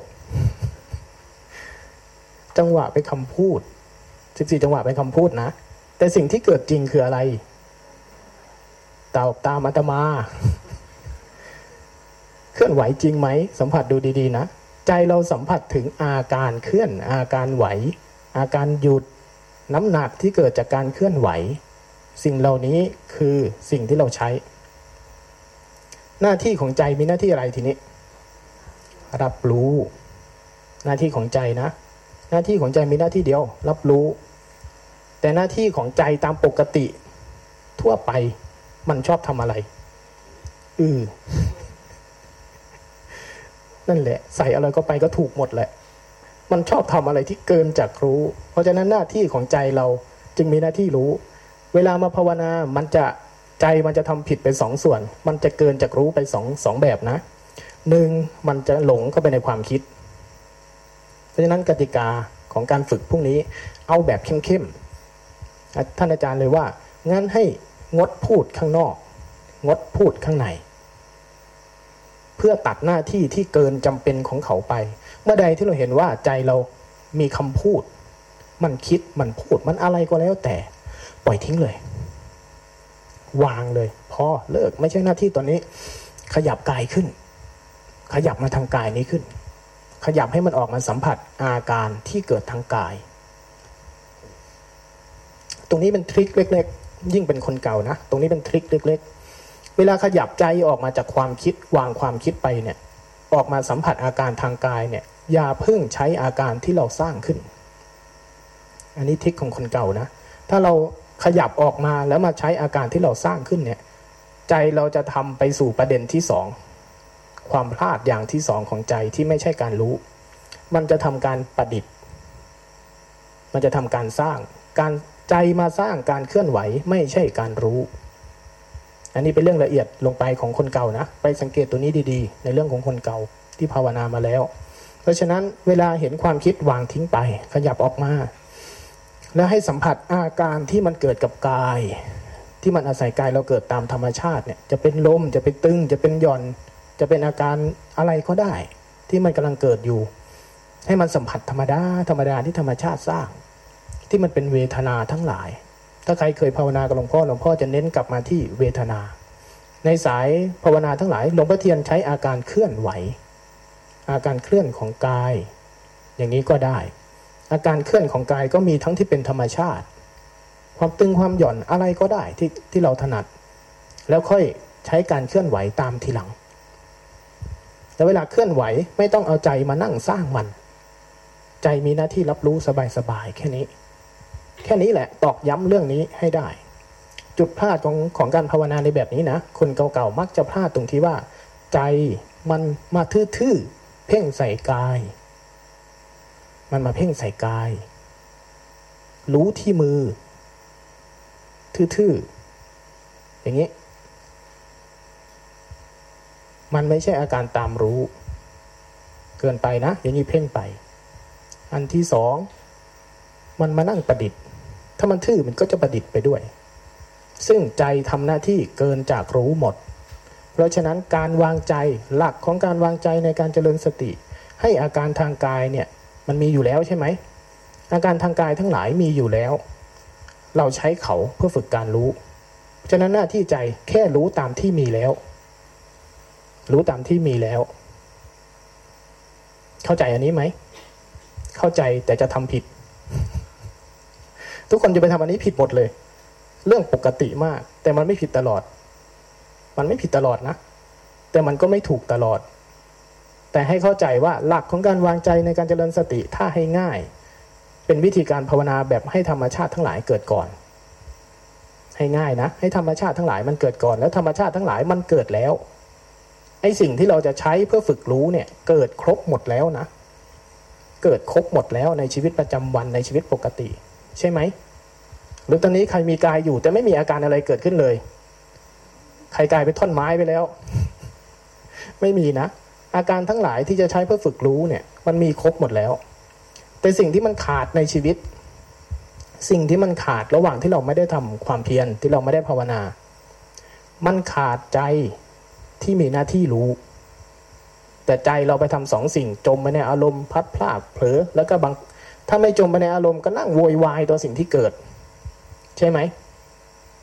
จังหวะเป็นคำพูดสิบสี่จังหวะเป็นคำพูดนะแต่สิ่งที่เกิดจริงคืออะไรตาออกตามอาตมาเคลื่อนไหวจริงไหมสัมผัสดูดีๆนะใจเราสัมผัสถึงอาการเคลื่อนอาการไหวอาการหยุดน้ำหนักที่เกิดจากการเคลื่อนไหวสิ่งเหล่านี้คือสิ่งที่เราใช้หน้าที่ของใจมีหน้าที่อะไรทีนี้รับรู้หน้าที่ของใจนะหน้าที่ของใจมีหน้าที่เดียวรับรู้แต่หน้าที่ของใจตามปกติทั่วไปมันชอบทำอะไรอือนั่นแหละใส่อะไรก็ไปก็ถูกหมดแหละมันชอบทำอะไรที่เกินจากรู้เพราะฉะนั้นหน้าที่ของใจเราจึงมีหน้าที่รู้เวลามาภาวนามันจะใจมันจะทำผิดไปสองส่วนมันจะเกินจากรู้ไปสองสองแบบนะหนึ่งมันจะหลงเข้าไปในความคิดเพราะฉะนั้นกติกาของการฝึกพวกนี้เอาแบบเข้มๆท่านอาจารย์เลยว่างั้นให้งดพูดข้างนอกงดพูดข้างในเพื่อตัดหน้าที่ที่เกินจำเป็นของเขาไปเมื่อใดที่เราเห็นว่าใจเรามีคำพูดมันคิดมันพูดมันอะไรก็แล้วแต่ปล่อยทิ้งเลยวางเลยพอเลิกไม่ใช่หน้าที่ตอนนี้ขยับกายขึ้นขยับมาทางกายนี้ขึ้นขยับให้มันออกมาสัมผัสอาการที่เกิดทางกายตรงนี้เป็นทริคเล็กๆยิ่งเป็นคนเก่านะตรงนี้เป็นทริคเล็กๆเวลาขยับใจออกมาจากความคิดวางความคิดไปเนี่ยออกมาสัมผัสอาการทางกายเนี่ยอย่าเพิ่งใช้อาการที่เราสร้างขึ้นอันนี้ทริคของคนเก่านะถ้าเราขยับออกมาแล้วมาใช้อาการที่เราสร้างขึ้นเนี่ยใจเราจะทำไปสู่ประเด็นที่สอง ความพลาดอย่างที่สองของใจที่ไม่ใช่การรู้มันจะทำการประดิษฐ์มันจะทำการสร้างการใจมาสร้างการเคลื่อนไหวไม่ใช่การรู้อันนี้เป็นเรื่องละเอียดลงไปของคนเก่านะไปสังเกตตัวนี้ดีๆในเรื่องของคนเก่าที่ภาวนามาแล้วเพราะฉะนั้นเวลาเห็นความคิดวางทิ้งไปขยับออกมาแล้วให้สัมผัสอาการที่มันเกิดกับกายที่มันอาศัยกายเราเกิดตามธรรมชาติเนี่ยจะเป็นลมจะเป็นตึงจะเป็นหย่อนจะเป็นอาการอะไรก็ได้ที่มันกำลังเกิดอยู่ให้มันสัมผัสธรรมดาธรรมดาที่ธรรมชาติสร้างที่มันเป็นเวทนาทั้งหลายถ้าใครเคยภาวนากับหลวงพ่อหลวงพ่อจะเน้นกลับมาที่เวทนาในสายภาวนาทั้งหลายหลวงพ่อเทียนใช้อาการเคลื่อนไหวอาการเคลื่อนของกายอย่างนี้ก็ได้อาการเคลื่อนของกายก็มีทั้งที่เป็นธรรมชาติความตึงความหย่อนอะไรก็ได้ที่ที่เราถนัดแล้วค่อยใช้การเคลื่อนไหวตามทีหลังแต่เวลาเคลื่อนไหวไม่ต้องเอาใจมานั่งสร้างมันใจมีหน้าที่รับรู้สบายๆแค่นี้แค่นี้แหละตอกย้ำเรื่องนี้ให้ได้จุดพลาดของของการภาวนาในแบบนี้นะคนเก่าๆมักจะพลาดตรงที่ว่าใจมันมาทื่อๆเพ่งใส่กายมันมาเพ่งใส่กายรู้ที่มือทื่อๆอย่างนี้มันไม่ใช่อาการตามรู้เกินไปนะอย่างนี้เพ่งไปอันที่สองมันมานั่งประดิษฐ์ถ้ามันทื่อมันก็จะประดิษฐ์ไปด้วยซึ่งใจทำหน้าที่เกินจากรู้หมดเพราะฉะนั้นการวางใจหลักของการวางใจในการเจริญสติให้อาการทางกายเนี่ยมันมีอยู่แล้วใช่ไหมอาการทางกายทั้งหลายมีอยู่แล้วเราใช้เขาเพื่อฝึกการรู้ฉะนั้นหน้าที่ใจแค่รู้ตามที่มีแล้วรู้ตามที่มีแล้วเข้าใจอันนี้ไหมเข้าใจแต่จะทำผิดทุกคนจะไปทำอันนี้ผิดหมดเลยเรื่องปกติมากแต่มันไม่ผิดตลอดมันไม่ผิดตลอดนะแต่มันก็ไม่ถูกตลอดแต่ให้เข้าใจว่าหลักของการวางใจในการเจริญสติถ้าให้ง่ายเป็นวิธีการภาวนาแบบให้ธรรมชาติทั้งหลายเกิดก่อนให้ง่ายนะให้ธรรมชาติทั้งหลายมันเกิดก่อนแล้วธรรมชาติทั้งหลายมันเกิดแล้วไอ้สิ่งที่เราจะใช้เพื่อฝึกรู้เนี่ยเกิดครบหมดแล้วนะเกิดครบหมดแล้วในชีวิตประจำวันในชีวิตปกติใช่ไหมหรือตอนนี้ใครมีกายอยู่แต่ไม่มีอาการอะไรเกิดขึ้นเลยใครกลายเป็นท่อนไม้ไปแล้วไม่มีนะอาการทั้งหลายที่จะใช้เพื่อฝึกรู้เนี่ยมันมีครบหมดแล้วแต่สิ่งที่มันขาดในชีวิตสิ่งที่มันขาดระหว่างที่เราไม่ได้ทำความเพียรที่เราไม่ได้ภาวนามันขาดใจที่มีหน้าที่รู้แต่ใจเราไปทำสองสิ่งจมไปในอารมณ์พัดพลาดเผลอแล้วก็บางถ้าไม่จมไปในอารมณ์ก็นั่งโวยวายต่อสิ่งที่เกิดใช่ไหม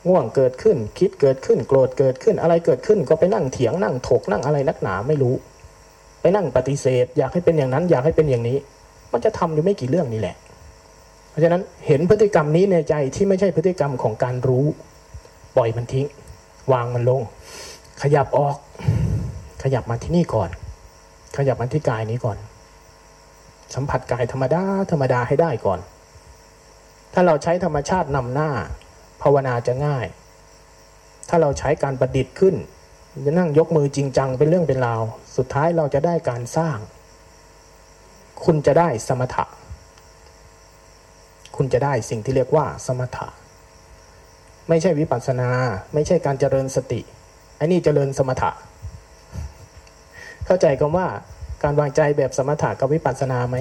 ง่วงเกิดขึ้นคิดเกิดขึ้นโกรธเกิดขึ้นอะไรเกิดขึ้นก็ไปนั่งเถียงนั่งถกนั่งอะไรนักหนาไม่รู้ไปนั่งปฏิเสธอยากให้เป็นอย่างนั้นอยากให้เป็นอย่างนี้มันจะทำอยู่ไม่กี่เรื่องนี่แหละเพราะฉะนั้นเห็นพฤติกรรมนี้ในใจที่ไม่ใช่พฤติกรรมของการรู้ปล่อยมันทิ้งวางมันลงขยับออกขยับมาที่นี่ก่อนขยับมาที่กายนี้ก่อนสัมผัสกายธรรมดาธรรมดาให้ได้ก่อนถ้าเราใช้ธรรมชาตินำหน้าภาวนาจะง่ายถ้าเราใช้การประดิษฐ์ขึ้นจะนั่งยกมือจริงจังเป็นเรื่องเป็นราวสุดท้ายเราจะได้การสร้างคุณจะได้สมถะคุณจะได้สิ่งที่เรียกว่าสมถะไม่ใช่วิปัสสนาไม่ใช่การเจริญสติไอ้นี่เจริญสมถะเข้าใจกันว่าการวางใจแบบสมถะกับวิปัสสนาไหม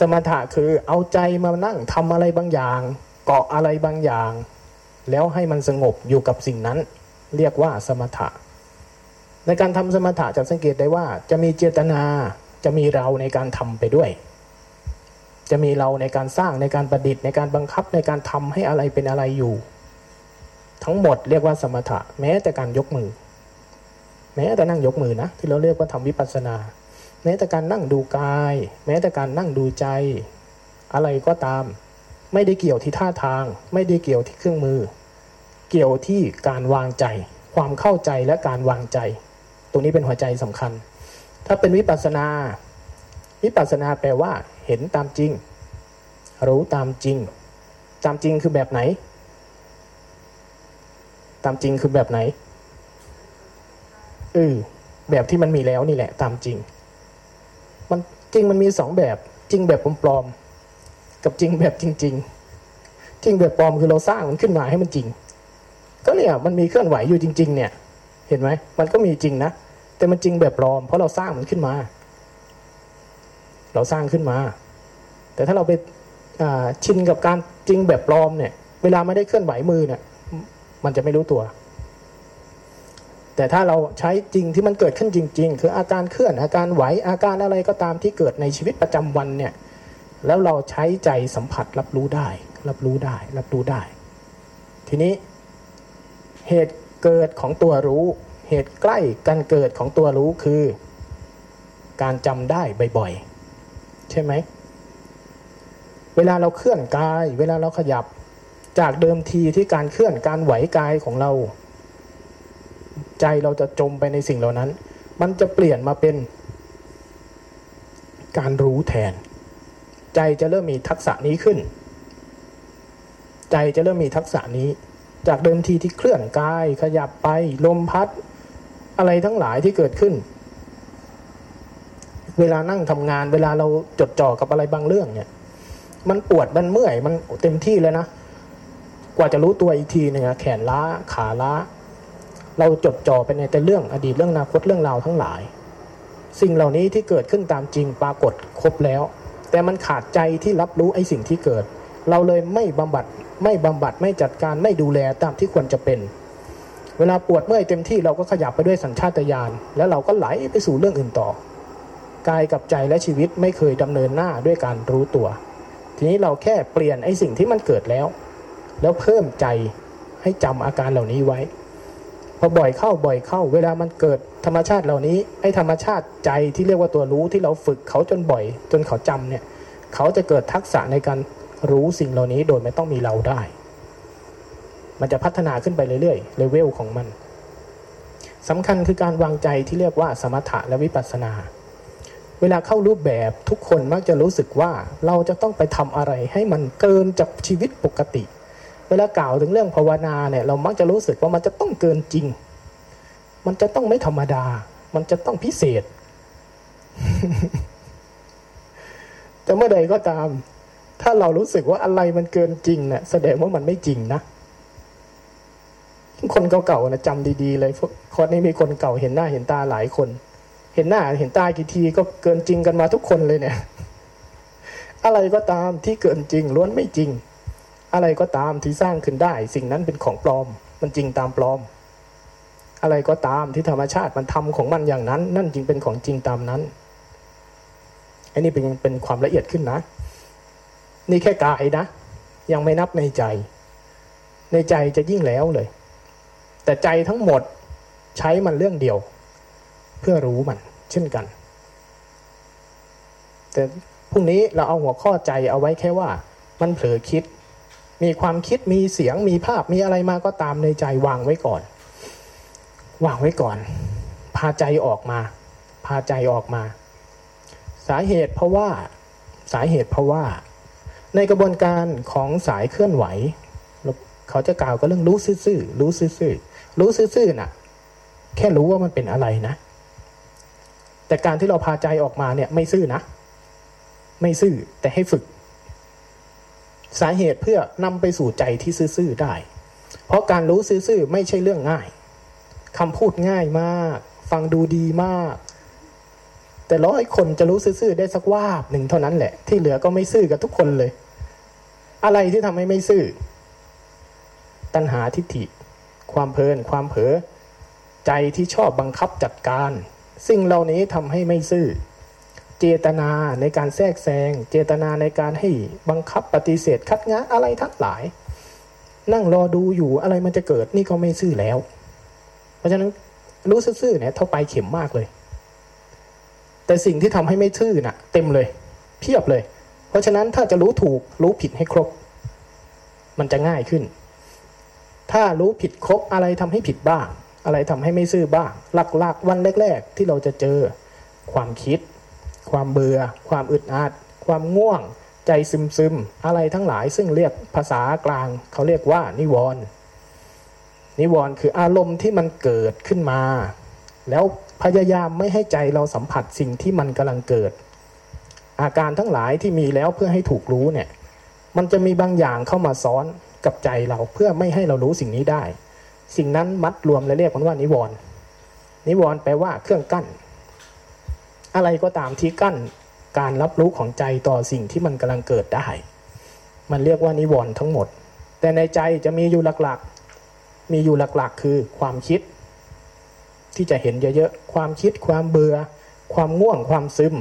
สมถะคือเอาใจมานั่งทำอะไรบางอย่างเกาะอะไรบางอย่างแล้วให้มันสงบอยู่กับสิ่งนั้นเรียกว่าสมถะในการทำสมถะจะสังเกตได้ว่าจะมีเจตนาจะมีเราในการทำไปด้วยจะมีเราในการสร้างในการประดิษฐ์ในการบังคับในการทำให้อะไรเป็นอะไรอยู่ทั้งหมดเรียกว่าสมถะแม้แต่การยกมือแม้แต่นั่งยกมือนะที่เราเรียกว่าทำวิปัสสนาแม้แต่การนั่งดูกายแม้แต่การนั่งดูใจอะไรก็ตามไม่ได้เกี่ยวที่ท่าทางไม่ได้เกี่ยวที่เครื่องมือเกี่ยวที่การวางใจความเข้าใจและการวางใจตรงนี้เป็นหัวใจสำคัญถ้าเป็นวิปัสสนาวิปัสสนาแปลว่าเห็นตามจริงรู้ตามจริงตามจริงคือแบบไหนตามจริงคือแบบไหนเออ แบบที่มันมีแล้วนี่แหละตามจริงมันจริงมันมีสองแบบจริงแบบปลอมๆกับจริงแบบจริงๆจริงแบบปลอมคือเราสร้างมันขึ้นมาให้มันจริงก็เนี่ยมันมีเคลื่อนไหวอยู่จริงๆเนี่ยเห็นไหมมันก็มีจริงนะแต่มันจริงแบบปลอมเพราะเราสร้างมันขึ้นมาเราสร้างขึ้นมาแต่ถ้าเราไปชินกับการจริงแบบปลอมเนี่ยเวลาไม่ได้เคลื่อนไหวมือเนี่ยมันจะไม่รู้ตัวแต่ถ้าเราใช้จริงที่มันเกิดขึ้นจริงๆคืออาการเคลื่อนอาการไหวอาการอะไรก็ตามที่เกิดในชีวิตประจำวันเนี่ยแล้วเราใช้ใจสัมผัสรับรู้ได้รับรู้ได้รับรู้ได้ทีนี้เหตุเกิดของตัวรู้เหตุใกล้การเกิดของตัวรู้คือการจำได้บ่อยๆใช่ไหมเวลาเราเคลื่อนกายเวลาเราขยับจากเดิมทีที่การเคลื่อนการไหวกายของเราใจเราจะจมไปในสิ่งเหล่านั้นมันจะเปลี่ยนมาเป็นการรู้แทนใจจะเริ่มมีทักษะนี้ขึ้นใจจะเริ่มมีทักษะนี้จากเดิมทีที่เคลื่อนกายขยับไปลมพัดอะไรทั้งหลายที่เกิดขึ้นเวลานั่งทำงานเวลาเราจดจ่อกับอะไรบางเรื่องเนี่ยมันปวดมันเมื่อยมันเต็มที่เลยนะกว่าจะรู้ตัวอีกทีนึงแขนล้าขาล้าเราจดจ่อไปในแต่เรื่องอดีตเรื่องอนาคตเรื่องราวทั้งหลายสิ่งเหล่านี้ที่เกิดขึ้นตามจริงปรากฏครบแล้วแต่มันขาดใจที่รับรู้ไอ้สิ่งที่เกิดเราเลยไม่บำบัดไม่บำบัดไม่จัดการไม่ดูแลตามที่ควรจะเป็นเวลาปวดเมื่อยเต็มที่เราก็ขยับไปด้วยสัญชาตญาณแล้วเราก็ไหลไปสู่เรื่องอื่นต่อกายกับใจและชีวิตไม่เคยดำเนินหน้าด้วยการรู้ตัวทีนี้เราแค่เปลี่ยนไอ้สิ่งที่มันเกิดแล้วแล้วเพิ่มใจให้จำอาการเหล่านี้ไว้พอบ่อยเข้าบ่อยเข้าเวลามันเกิดธรรมชาติเหล่านี้ไอ้ธรรมชาติใจที่เรียกว่าตัวรู้ที่เราฝึกเขาจนบ่อยจนเขาจำเนี่ยเขาจะเกิดทักษะในการรู้สิ่งเหล่านี้โดยไม่ต้องมีเราได้มันจะพัฒนาขึ้นไปเรื่อยๆเลเวลของมันสำคัญคือการวางใจที่เรียกว่าสมถะและวิปัสสนาเวลาเข้ารูปแบบทุกคนมักจะรู้สึกว่าเราจะต้องไปทำอะไรให้มันเกินจากชีวิตปกติเวลากล่าวถึงเรื่องภาวนาเนี่ยเรามักจะรู้สึกว่ามันจะต้องเกินจริงมันจะต้องไม่ธรรมดามันจะต้องพิเศษ แต่เมื่อใดก็ตามถ้าเรารู้สึกว่าอะไรมันเกินจริงเนี่ยแสดงว่ามันไม่จริงนะคนเก่าๆนะจำดีๆเลยคอร์สนี้มีคนเก่าเห็นหน้าเห็นตาหลายคนเห็นหน้าเห็นตากี่ทีก็เกินจริงกันมาทุกคนเลยเนี่ยอะไรก็ตามที่เกินจริงล้วนไม่จริงอะไรก็ตามที่สร้างขึ้นได้สิ่งนั้นเป็นของปลอมมันจริงตามปลอมอะไรก็ตามที่ธรรมชาติมันทำของมันอย่างนั้นนั่นจึงเป็นของจริงตามนั้นอันนี้เป็นเป็นความละเอียดขึ้นนะนี่แค่กายนะยังไม่นับในใจในใจจะยิ่งแล้วเลยแต่ใจทั้งหมดใช้มันเรื่องเดียวเพื่อรู้มันเช่นกันแต่พรุ่งนี้เราเอาหัวข้อใจเอาไว้แค่ว่ามันเผลอคิดมีความคิดมีเสียงมีภาพมีอะไรมาก็ตามในใจวางไว้ก่อนวางไว้ก่อนพาใจออกมาพาใจออกมาสาเหตุเพราะว่าสาเหตุเพราะว่าในกระบวนการของสายเคลื่อนไหวเขาจะกล่าวก็เรื่องรู้ซื่อๆรู้ซื่อๆรู้ซื่อๆน่ะแค่รู้ว่ามันเป็นอะไรนะแต่การที่เราพาใจออกมาเนี่ยไม่ซื่อนะไม่ซื่อแต่ให้ฝึกสาเหตุเพื่อนำไปสู่ใจที่ซื่อๆได้เพราะการรู้ซื่อๆไม่ใช่เรื่องง่ายคำพูดง่ายมากฟังดูดีมากแต่ร้อยคนจะรู้ซื่อๆได้สักวาบหนึ่งเท่านั้นแหละที่เหลือก็ไม่ซื่อกับทุกคนเลยอะไรที่ทำให้ไม่ซื่อตัณหาทิฏฐิความเพลินความเผลอใจที่ชอบบังคับจัดการสิ่งเหล่านี้ทำให้ไม่ซื่อเจตนาในการแทรกแซงเจตนาในการให้บังคับปฏิเสธคัดง้างอะไรทั้งหลายนั่งรอดูอยู่อะไรมันจะเกิดนี่ก็ไม่ซื่อแล้วเพราะฉะนั้นรู้ซื่อๆเนี่ยเท่าไปเข็มมากเลยแต่สิ่งที่ทำให้ไม่ซื่อน่ะเต็มเลยเพียบเลยเพราะฉะนั้นถ้าจะรู้ถูกรู้ผิดให้ครบมันจะง่ายขึ้นถ้ารู้ผิดครบอะไรทำให้ผิดบ้างอะไรทำให้ไม่ซื่อบ้างหลักๆวันแรกๆที่เราจะเจอความคิดความเบื่อความอึดอัดความง่วงใจซึมๆอะไรทั้งหลายซึ่งเรียกภาษากลางเขาเรียกว่านิวรณ์นิวรณ์คืออารมณ์ที่มันเกิดขึ้นมาแล้ว พยายามไม่ให้ใจเราสัมผัสสิ่งที่มันกำลังเกิดอาการทั้งหลายที่มีแล้วเพื่อให้ถูกรู้เนี่ยมันจะมีบางอย่างเข้ามาซ้อนกับใจเราเพื่อไม่ให้เรารู้สิ่งนี้ได้สิ่งนั้นมัดรวมและเรียกมันว่านิวรณ์นิวรณ์แปลว่าเครื่องกั้นอะไรก็ตามที่กั้นการรับรู้ของใจต่อสิ่งที่มันกำลังเกิดได้มันเรียกว่านิวรณ์ทั้งหมดแต่ในใจจะมีอยู่หลักๆมีอยู่หลักๆคือความคิดที่จะเห็นเยอะๆความคิดความเบื่อความง่วงความซึม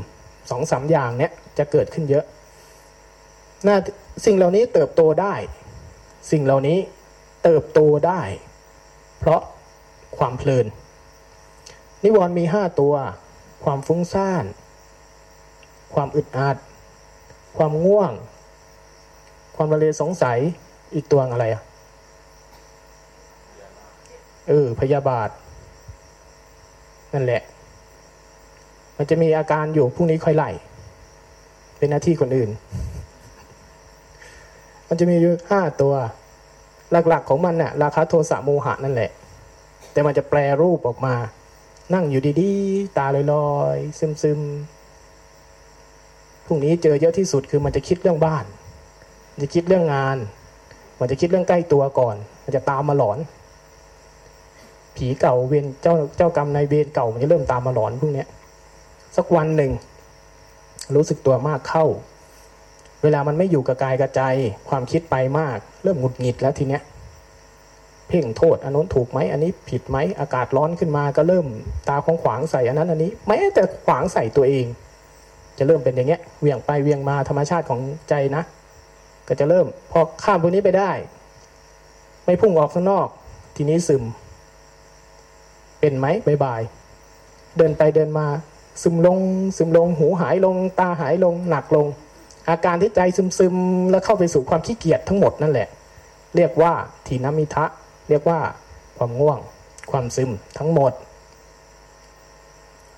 สองสาม อย่างเนี้ยจะเกิดขึ้นเยอะน่าสิ่งเหล่านี้เติบโตได้สิ่งเหล่านี้เติบโตได้เพราะความเพลินนิวรณ์มีห้าตัวความฟุ้งซ่านความอึดอัดความง่วงความระเลสงสัยอีกตัวอะไรอ่ะเออพยาบาทนั่นแหละมันจะมีอาการอยู่พรุ่งนี้ค่อยไล่เป็นหน้าที่คนอื่นมันจะมีอยู่ห้าตัวหลักๆของมันน่ะราคะโทสะโมหะนั่นแหละแต่มันจะแปรรูปออกมานั่งอยู่ดีๆตาลอยๆซึมๆพรุ่งนี้เจอเยอะที่สุดคือมันจะคิดเรื่องบ้านมันจะคิดเรื่องงานมันจะคิดเรื่องใกล้ตัวก่อนมันจะตามมาหลอนผีเก่าเวรเจ้าเจ้ากรรมนายเวรเก่ามันจะเริ่มตามมาหลอนพวกเนี้ยสักวันหนึ่งรู้สึกตัวมากเข้าเวลามันไม่อยู่กับกายกับใจความคิดไปมากเริ่มหงุดหงิดแล้วทีเนี้ยเพ่งโทษอันนั้นถูกไหมอันนี้ผิดไหมอากาศร้อนขึ้นมาก็เริ่มตาของขวางใส่อันนั้นอันนี้แม้แต่ขวางใส่ตัวเองจะเริ่มเป็นอย่างเงี้ยเวียงไปเวียงมาธรรมชาติของใจนะก็จะเริ่มพอข้ามพวกนี้ไปได้ไม่พุ่งออกข้างนอกทีนี้ซึมเป็นไหมบ่ายๆเดินไปเดินมาซึมลงซึมลงหูหายลงตาหายลงหนักลงอาการที่ใจซึมๆแล้วเข้าไปสู่ความขี้เกียจทั้งหมดนั่นแหละเรียกว่าถีนมิทะเรียกว่าความง่วงความซึมทั้งหมด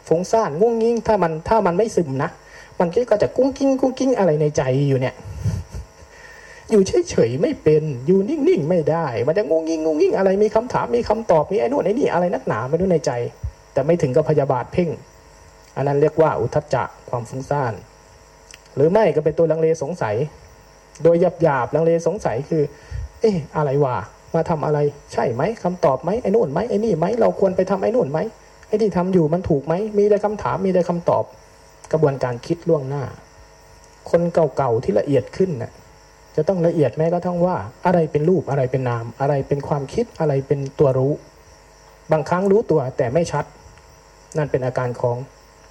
ฟุ้งซ่านง่วงงิ่งถ้ามันถ้ามันไม่ซึมนะมันก็จะกุ้งกิ้งกุ้งกิ้งอะไรในใจอยู่เนี่ยอยู่เฉยๆไม่เป็นอยู่นิ่งๆไม่ได้มันจะงุ้งงิ้งงุ้งงิ้งอะไรมีคำถามมีคำตอบมีไอ้นู่นไอ้นี่อะไรนักหนาไม่รู้ในใจแต่ไม่ถึงกับพยาบาทเพ่งอันนั้นเรียกว่าอุทธัจจะความฟุ้งซ่านหรือไม่ก็เป็นตัวลังเลสงสัยโดยหยาบๆลังเลสงสัยคือเอ๊ะอะไรวะมาทำอะไรใช่ไหมคำตอบไหมไอ้นู่นไหมไอ้นี่ไหมเราควรไปทำไอ้นู่นไหมไอ้ที่ทำอยู่มันถูกไหมมีแต่คำถามมีแต่คำตอบกระบวนการคิดล่วงหน้าคนเก่าๆที่ละเอียดขึ้นน่ะจะต้องละเอียดแม้กระทั่งว่าอะไรเป็นรูปอะไรเป็นนามอะไรเป็นความคิดอะไรเป็นตัวรู้บางครั้งรู้ตัวแต่ไม่ชัดนั่นเป็นอาการของ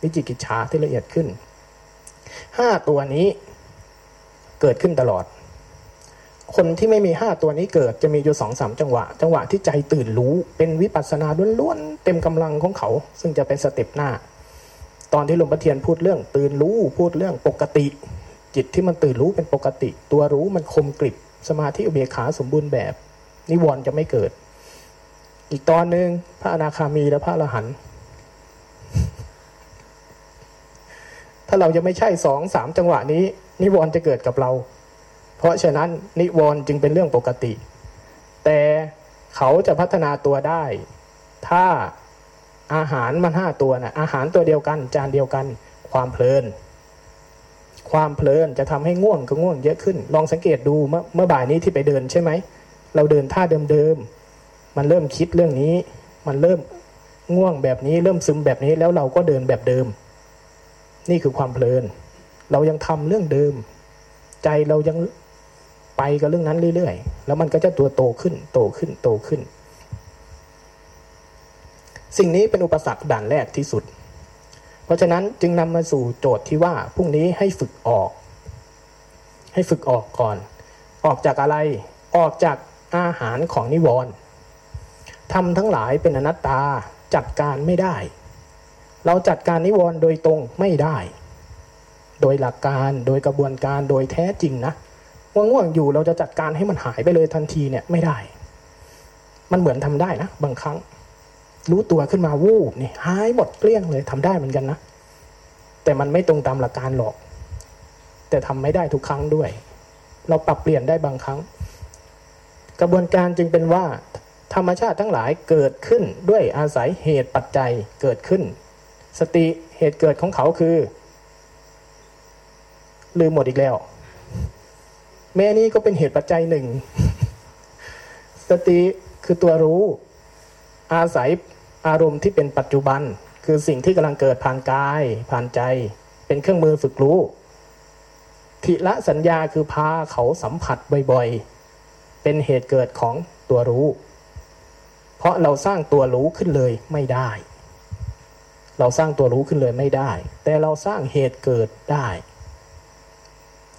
วิจิกิจฉาที่ละเอียดขึ้นห้าตัวนี้เกิดขึ้นตลอดคนที่ไม่มีห้าตัวนี้เกิดจะมีอยู่ สองสาม จังหวะจังหวะที่ใจตื่นรู้เป็นวิปัสสนาล้วนๆเต็มกำลังของเขาซึ่งจะเป็นสเต็ปหน้าตอนที่หลวงพ่อเทียนพูดเรื่องตื่นรู้พูดเรื่องปกติจิตที่มันตื่นรู้เป็นปกติตัวรู้มันคมกริบสมาธิอุเบกขาสมบูรณ์แบบนิวรณ์จะไม่เกิดอีกตอนนึงพระอนาคามีและพระอรหันต์ถ้าเราจะไม่ใช่ สองสาม จังหวะนี้นิวรณ์จะเกิดกับเราเพราะฉะนั้นนิวรณ์จึงเป็นเรื่องปกติแต่เขาจะพัฒนาตัวได้ถ้าอาหารมันห้าตัวน่ะอาหารตัวเดียวกันจานเดียวกันความเพลินความเพลินจะทำให้ง่วงก็ง่วงเยอะขึ้นลองสังเกตดูเมื่อเมื่อบ่ายนี้ที่ไปเดินใช่ไหมเราเดินท่าเดิมๆมันเริ่มคิดเรื่องนี้มันเริ่มง่วงแบบนี้เริ่มซึมแบบนี้แล้วเราก็เดินแบบเดิมนี่คือความเพลินเรายังทำเรื่องเดิมใจเรายังไปกับเรื่องนั้นเรื่อยๆแล้วมันก็จะตัวโตขึ้นโตขึ้นโตขึ้นสิ่งนี้เป็นอุปสรรคด่านแรกที่สุดเพราะฉะนั้นจึงนำมาสู่โจทย์ที่ว่าพรุ่งนี้ให้ฝึกออกให้ฝึกออกก่อนออกจากอะไรออกจากอาหารของนิวรณ์ทำทั้งหลายเป็นอนัตตาจัดการไม่ได้เราจัดการนิวรณ์โดยตรงไม่ได้โดยหลักการโดยกระบวนการโดยแท้จริงนะว่าง่วงอยู่เราจะจัดการให้มันหายไปเลยทันทีเนี่ยไม่ได้มันเหมือนทำได้นะบางครั้งรู้ตัวขึ้นมาวูบนี่หายหมดเกลี้ยงเลยทำได้เหมือนกันนะแต่มันไม่ตรงตามหลักการหรอกแต่ทำไม่ได้ทุกครั้งด้วยเราปรับเปลี่ยนได้บางครั้งกระบวนการจึงเป็นว่า ธรรมชาติทั้งหลายเกิดขึ้นด้วยอาศัยเหตุปัจจัยเกิดขึ้นสติเหตุเกิดของเขาคือลืมหมดอีกแล้วแม่นี้ก็เป็นเหตุปัจจัยหนึ่งสติคือตัวรู้อาศัยอารมณ์ที่เป็นปัจจุบันคือสิ่งที่กำลังเกิดผ่านกายผ่านใจเป็นเครื่องมือฝึกรู้ทิละสัญญาคือพาเขาสัมผัสบ่อยๆเป็นเหตุเกิดของตัวรู้เพราะเราสร้างตัวรู้ขึ้นเลยไม่ได้เราสร้างตัวรู้ขึ้นเลยไม่ได้แต่เราสร้างเหตุเกิดได้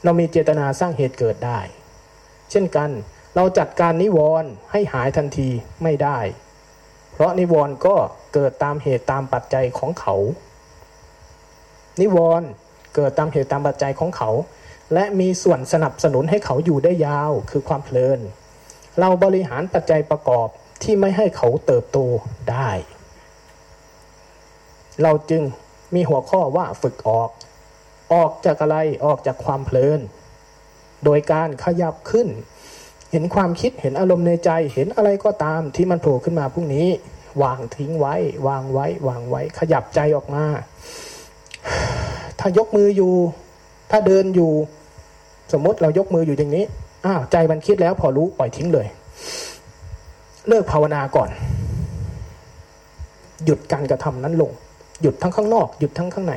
เรามีเจตนาสร้างเหตุเกิดได้เช่นกันเราจัดการนิวรณ์ให้หายทันทีไม่ได้เพราะนิวรณ์ก็เกิดตามเหตุตามปัจจัยของเขานิวรณ์เกิดตามเหตุตามปัจจัยของเขาและมีส่วนสนับสนุนให้เขาอยู่ได้ยาวคือความเพลินเราบริหารปัจจัยประกอบที่ไม่ให้เขาเติบโตได้เราจึงมีหัวข้อว่าฝึกออกออกจากอะไรออกจากความเพลินโดยการขยับขึ้นเห็นความคิดเห็นอารมณ์ในใจเห็นอะไรก็ตามที่มันโผล่ขึ้นมาพรุ่งนี้วางทิ้งไว้วางไว้วางไว้ขยับใจออกมาถ้ายกมืออยู่ถ้าเดินอยู่สมมติเรายกมืออยู่อย่างนี้อ้าวใจมันคิดแล้วพอรู้ปล่อยทิ้งเลยเลิกภาวนาก่อนหยุดการกระทำนั้นลงหยุดทั้งข้างนอกหยุดทั้งข้างใน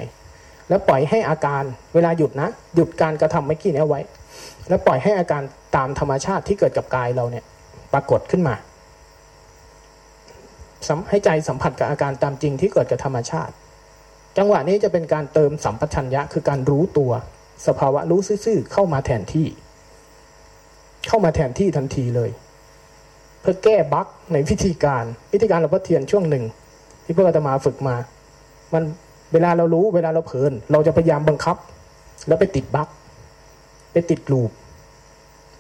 แล้วปล่อยให้อาการเวลาหยุดนะหยุดการกระทำเมื่อกี้นี้ไว้แล้วปล่อยให้อาการตามธรรมชาติที่เกิดกับกายเราเนี่ยปรากฏขึ้นมาให้ใจสัมผัสกับอาการตามจริงที่เกิดกับธรรมชาติจังหวะนี้จะเป็นการเติมสัมปชัญญะคือการรู้ตัวสภาวะรู้ซื่อๆเข้ามาแทนที่เข้ามาแทนที่ทันทีเลยเพื่อแก้บั๊กในวิธีการวิธีการหลวงพ่อเทียนช่วงหนึ่งที่พวกอาตมาฝึกมามันเวลาเรารู้เวลาเราเพลินเราจะพยายามบังคับแล้วไปติดบั๊กไปติดลูป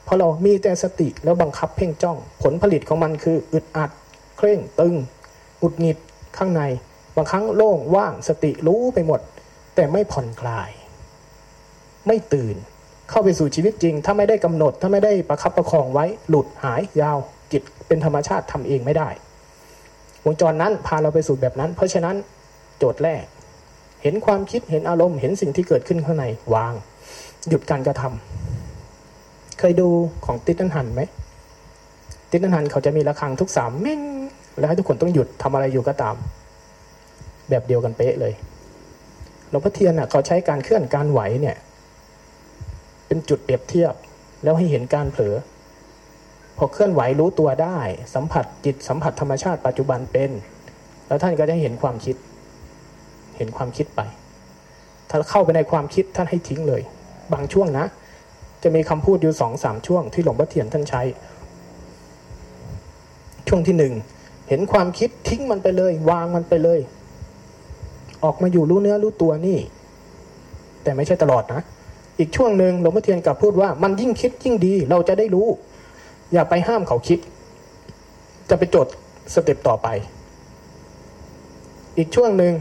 เพราะเรามีแต่สติแล้วบังคับเพ่งจ้องผลผลิตของมันคืออึดอัดเคร่งตึงหงุดหงิดข้างในบางครั้งโล่งว่างสติรู้ไปหมดแต่ไม่ผ่อนคลายไม่ตื่นเข้าไปสู่ชีวิตจริงถ้าไม่ได้กำหนดถ้าไม่ได้ประคับประคองไว้หลุดหายยาวจิตเป็นธรรมชาติทำเองไม่ได้วงจรนั้นพาเราไปสู่แบบนั้นเพราะฉะนั้นโจทย์แรกเห็นความคิดเห็นอารมณ์เห็นสิ่งที่เกิดขึ้นข้างในวางหยุดการกระทำเคยดูของติดนันหันไหมติดนันหันเขาจะมีระฆังทุกสามเม้งแล้วให้ทุกคนต้องหยุดทำอะไรอยู่ก็ตามแบบเดียวกันเป๊ะเลยหลวงพ่อเทียนน่ะเขาใช้การเคลื่อนการไหวเนี่ยเป็นจุดเปรียบเทียบแล้วให้เห็นการเผลอพอเคลื่อนไหวรู้ตัวได้สัมผัสจิตสัมผัสธรรมชาติปัจจุบันเป็นแล้วท่านก็จะเห็นความคิดเห็นความคิดไปถ้าเข้าไปในความคิดท่านให้ทิ้งเลยบางช่วงนะจะมีคำพูดอยู่ สองถึงสาม ช่วงที่หลวงพ่อเทียนท่านใช้ช่วงที่หนึ่งเห็นความคิดทิ้งมันไปเลยวางมันไปเลยออกมาอยู่รู้เนื้อรู้ตัวนี่แต่ไม่ใช่ตลอดนะอีกช่วงหนึ่งหลวงพ่อเทียนกลับพูดว่ามันยิ่งคิดยิ่งดีเราจะได้รู้อย่าไปห้ามเขาคิดจะไปจดสเต็ปต่อไปอีกช่วงหนึ่ง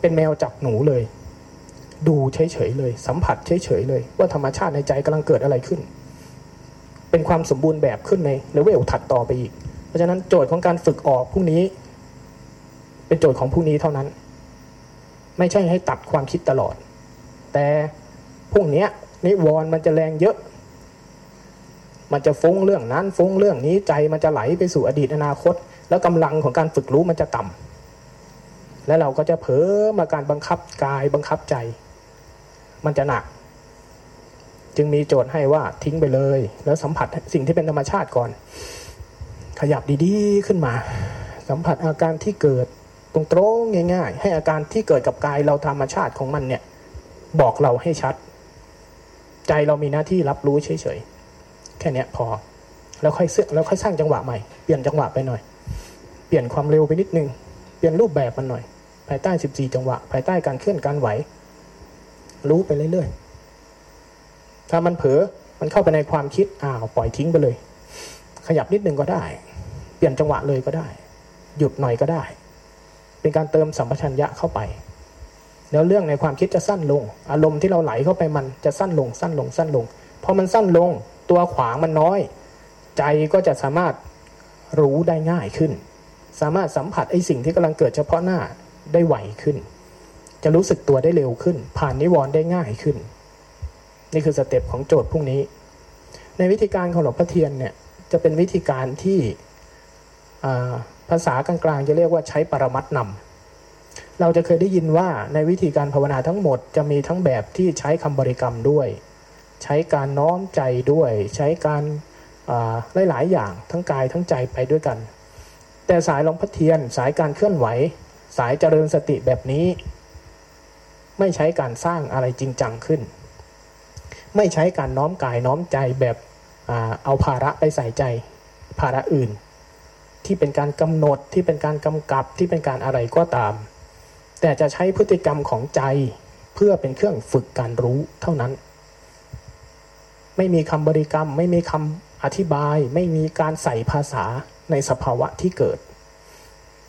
เป็นแมวจับหนูเลยดูเฉยๆเลยสัมผัสเฉยๆเลยว่าธรรมชาติในใจกำลังเกิดอะไรขึ้นเป็นความสมบูรณ์แบบขึ้นในเลเวลถัดต่อไปอีกเพราะฉะนั้นโจทย์ของการฝึกออกพรุ่งนี้เป็นโจทย์ของพรุ่งนี้เท่านั้นไม่ใช่ให้ตัดความคิดตลอดแต่พวกเนี้ยนิวรณ์มันจะแรงเยอะมันจะฟุ้งเรื่องนั้นฟุ้งเรื่องนี้ใจมันจะไหลไปสู่อดีตอนาคตแล้วกำลังของการฝึกรู้มันจะต่ำแล้วเราก็จะเผลอมาการบังคับกายบังคับใจมันจะหนักจึงมีโจทย์ให้ว่าทิ้งไปเลยแล้วสัมผัสสิ่งที่เป็นธรรมชาติก่อนขยับดีๆขึ้นมาสัมผัสอาการที่เกิดตรงๆง่ายๆให้อาการที่เกิดกับกายเราธรรมชาติของมันเนี่ยบอกเราให้ชัดใจเรามีหน้าที่รับรู้เฉยๆแค่นี้พอแล้วค่อยเสื้อแล้วค่อยสร้างจังหวะใหม่เปลี่ยนจังหวะไปหน่อยเปลี่ยนความเร็วไปนิดนึงเปลี่ยนรูปแบบมันหน่อยภายใต้สิบสี่จังหวะภายใต้การเคลื่อนการไหวรู้ไปเรื่อยๆถ้ามันเผลอมันเข้าไปในความคิดอ้าวปล่อยทิ้งไปเลยขยับนิดนึงก็ได้เปลี่ยนจังหวะเลยก็ได้หยุดหน่อยก็ได้เป็นการเติมสัมปชัญญะเข้าไปแล้วเรื่องในความคิดจะสั้นลงอารมณ์ที่เราไหลเข้าไปมันจะสั้นลงสั้นลงสั้นลงพอมันสั้นลงตัวขวางมันน้อยใจก็จะสามารถ รู้ได้ง่ายขึ้นสามารถสัมผัสไอ้สิ่งที่กำลังเกิดเฉพาะหน้าได้ไวขึ้นจะรู้สึกตัวได้เร็วขึ้นผ่านนิวรณ์ได้ง่ายขึ้นนี่คือสเต็ปของโจทย์พวกนี้ในวิธีการของหลวงพ่อเทียนเนี่ยจะเป็นวิธีการที่ภาษากลางๆจะเรียกว่าใช้ปรมัตถ์นำเราจะเคยได้ยินว่าในวิธีการภาวนาทั้งหมดจะมีทั้งแบบที่ใช้คำบริกรรมด้วยใช้การน้อมใจด้วยใช้การหลายๆอย่างทั้งกายทั้งใจไปด้วยกันแต่สายหลวงพ่อเทียนสายการเคลื่อนไหวสายเจริญสติแบบนี้ไม่ใช้การสร้างอะไรจริงจังขึ้นไม่ใช้การน้อมกายน้อมใจแบบเอาภาระไปใส่ใจภาระอื่นที่เป็นการกำหนดที่เป็นการกำกับที่เป็นการอะไรก็ตามแต่จะใช้พฤติกรรมของใจเพื่อเป็นเครื่องฝึกการรู้เท่านั้นไม่มีคำบริกรรมไม่มีคำอธิบายไม่มีการใส่ภาษาในสภาวะที่เกิด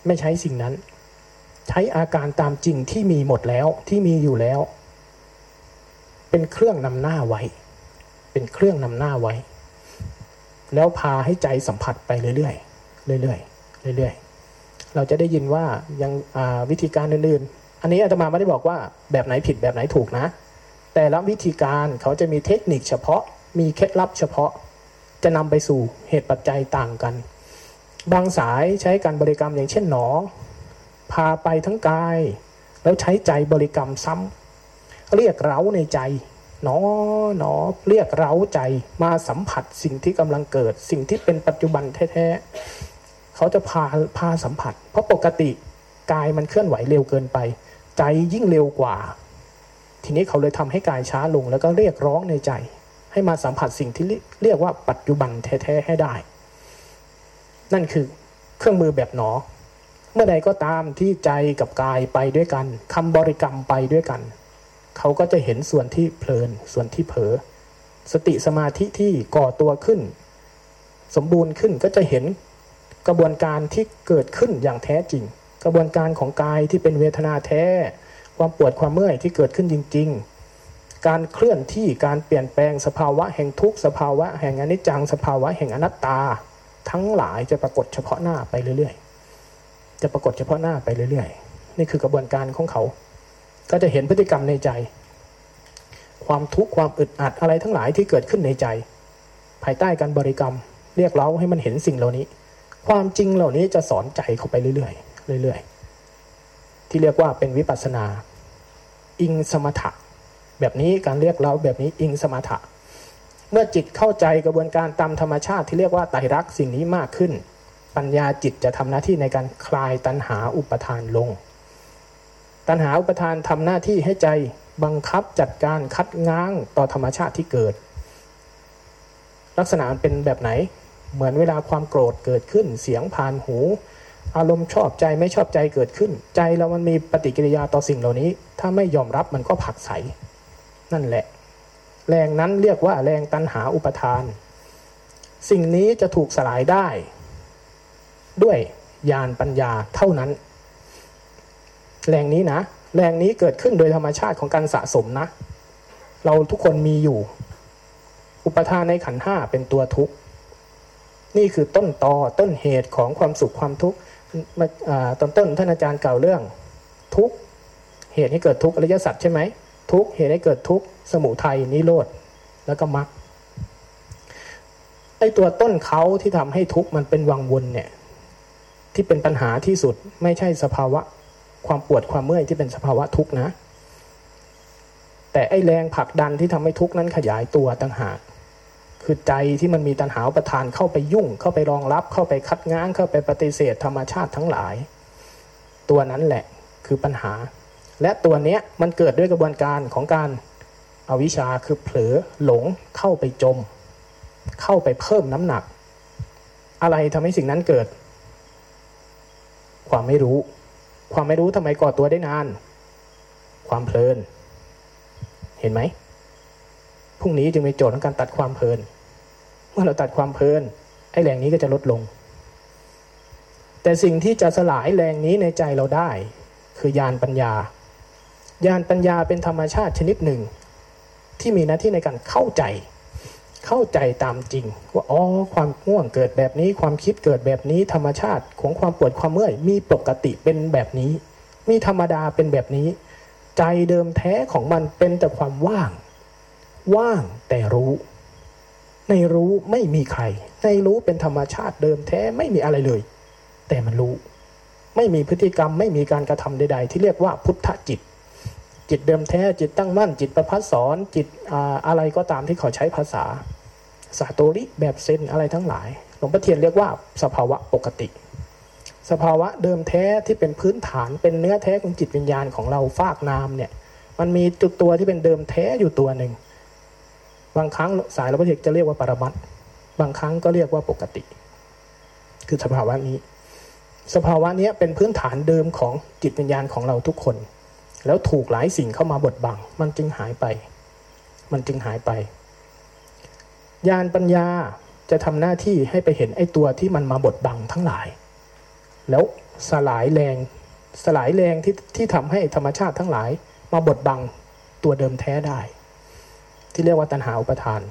ไม่ใช้สิ่งนั้นใช้อาการตามจริงที่มีหมดแล้วที่มีอยู่แล้วเป็นเครื่องนำหน้าไว้เป็นเครื่องนำหน้าไว้แล้วพาให้ใจสัมผัสไปเรื่อยๆเรื่อยๆเรื่อยๆเราจะได้ยินว่ายังวิธีการอื่นๆอันนี้อาตมาไม่ได้บอกว่าแบบไหนผิดแบบไหนถูกนะแต่ละวิธีการเขาจะมีเทคนิคเฉพาะมีเคล็ดลับเฉพาะจะนำไปสู่เหตุปัจจัยต่างกันบางสายใช้การบริกรรมอย่างเช่นหนอพาไปทั้งกายแล้วใช้ใจบริกรรมซ้ำเรียกเร้าในใจหนอหนอเรียกเร้าใจมาสัมผัสสิ่งที่กำลังเกิดสิ่งที่เป็นปัจจุบันแท้ๆเขาจะพาพาสัมผัสเพราะปกติกายมันเคลื่อนไหวเร็วเกินไปใจยิ่งเร็วกว่าทีนี้เขาเลยทำให้กายช้าลงแล้วก็เรียกร้องในใจให้มาสัมผัสสิ่งที่เรียกว่าปัจจุบันแท้ๆให้ได้นั่นคือเครื่องมือแบบหนอเมื่อใดก็ตามที่ใจกับกายไปด้วยกันคำบริกรรมไปด้วยกันเขาก็จะเห็นส่วนที่เพลินส่วนที่เผลอสติสมาธิที่ก่อตัวขึ้นสมบูรณ์ขึ้นก็จะเห็นกระบวนการที่เกิดขึ้นอย่างแท้จริงกระบวนการของกายที่เป็นเวทนาแท้ความปวดความเมื่อยที่เกิดขึ้นจริงๆการเคลื่อนที่การเปลี่ยนแปลงสภาวะแห่งทุกข์สภาวะแห่งอนิจจังสภาวะแห่งอนัตตาทั้งหลายจะปรากฏเฉพาะหน้าไปเรื่อยๆจะปรากฏเฉพาะหน้าไปเรื่อยๆนี่คือกระบวนการของเขาก็จะเห็นพฤติกรรมในใจความทุกข์ความอึดอัดอะไรทั้งหลายที่เกิดขึ้นในใจภายใต้การบริกรรมเรียกเร้าให้มันเห็นสิ่งเหล่านี้ความจริงเหล่านี้จะสอนใจเข้าไปเรื่อยๆเรื่อยๆที่เรียกว่าเป็นวิปัสสนาอิงสมถะแบบนี้การเรียกเราแบบนี้อิงสมถะเมื่อจิตเข้าใจกระบวนการตามธรรมชาติที่เรียกว่าไตรลักษณ์สิ่งนี้มากขึ้นปัญญาจิตจะทำหน้าที่ในการคลายตัณหาอุปทานลงตัณหาอุปทานทำหน้าที่ให้ใจบังคับจัดการคัดง้างต่อธรรมชาติที่เกิดลักษณะมันเป็นแบบไหนเหมือนเวลาความโกรธเกิดขึ้นเสียงผ่านหูอารมณ์ชอบใจไม่ชอบใจเกิดขึ้นใจเรามันมีปฏิกิริยาต่อสิ่งเหล่านี้ถ้าไม่ยอมรับมันก็ผลักไสนั่นแหละแรงนั้นเรียกว่าแรงตัณหาอุปทานสิ่งนี้จะถูกสลายได้ด้วยญาณปัญญาเท่านั้นแรงนี้นะแรงนี้เกิดขึ้นโดยธรรมชาติของการสะสมนะเราทุกคนมีอยู่อุปทานในขันธ์ห้าเป็นตัวทุกข์นี่คือต้นตอต้นเหตุของความสุขความทุกข์ตอนต้นท่านอาจารย์กล่าวเรื่องทุกข์เหตุให้เกิดทุกข์อริยสัจใช่ไหมทุกข์เหตุให้เกิดทุกข์สมุทัยนิโรธแล้วก็มรรคไอ้ตัวต้นเขาที่ทำให้ทุกข์มันเป็นวังวนเนี่ยที่เป็นปัญหาที่สุดไม่ใช่สภาวะความปวดความเมื่อยที่เป็นสภาวะทุกข์นะแต่ไอ้แรงผลักดันที่ทำให้ทุกข์นั้นขยายตัวต่างหากคือใจที่มันมีตัณหาอุปทานเข้าไปยุ่งเข้าไปรองรับเข้าไปคัดง้างเข้าไปปฏิเสธธรรมชาติทั้งหลายตัวนั้นแหละคือปัญหาและตัวเนี้ยมันเกิดด้วยกระบวนการของการอวิชชาคือเผลอหลงเข้าไปจมเข้าไปเพิ่มน้ำหนักอะไรทำให้สิ่งนั้นเกิดความไม่รู้ความไม่รู้ทำไมก่อตัวได้นานความเพลินเห็นไหมพรุ่งนี้จึงมีโจทย์ของการตัดความเพลินเมื่อเราตัดความเพลินไอ้แรงนี้ก็จะลดลงแต่สิ่งที่จะสลายแรงนี้ในใจเราได้คือญาณปัญญาญาณปัญญาเป็นธรรมชาติชนิดหนึ่งที่มีหน้าที่ในการเข้าใจ เข้าใจตามจริงว่าอ๋อความง่วงเกิดแบบนี้ความคิดเกิดแบบนี้ธรรมชาติของความปวดความเมื่อยมีปกติเป็นแบบนี้มีธรรมดาเป็นแบบนี้ใจเดิมแท้ของมันเป็นแต่ความว่างว่างแต่รู้ในรู้ไม่มีใครในรู้เป็นธรรมชาติเดิมแท้ไม่มีอะไรเลยแต่มันรู้ไม่มีพฤติกรรมไม่มีการกระทำใดๆที่เรียกว่าพุทธจิตจิตเดิมแท้จิตตั้งมั่นจิตประภัสสรจิต อ, อะไรก็ตามที่เขาใช้ภาษาสาโตริแบบเซนอะไรทั้งหลายหลวงพ่อเทียนเรียกว่าสภาวะปกติสภาวะเดิมแท้ที่เป็นพื้นฐานเป็นเนื้อแท้ของจิตวิญญาณของเราฟากนามเนี่ยมันมีจุดตัวที่เป็นเดิมแท้อยู่ตัวหนึ่งบางครั้งสายหลวงพ่อเทียนจะเรียกว่าปรมัตถ์บางครั้งก็เรียกว่าปกติคือสภาวะนี้สภาวะนี้เป็นพื้นฐานเดิมของจิตวิญญาณของเราทุกคนแล้วถูกหลายสิ่งเข้ามาบดบังมันจึงหายไปมันจึงหายไปญาณปัญญาจะทำหน้าที่ให้ไปเห็นไอ้ตัวที่มันมาบดบังทั้งหลายแล้วสลายแรงสลายแรงที่ที่ทำให้ธรรมชาติทั้งหลายมาบดบังตัวเดิมแท้ได้ที่เรียกว่าตัณหาอุปาทาน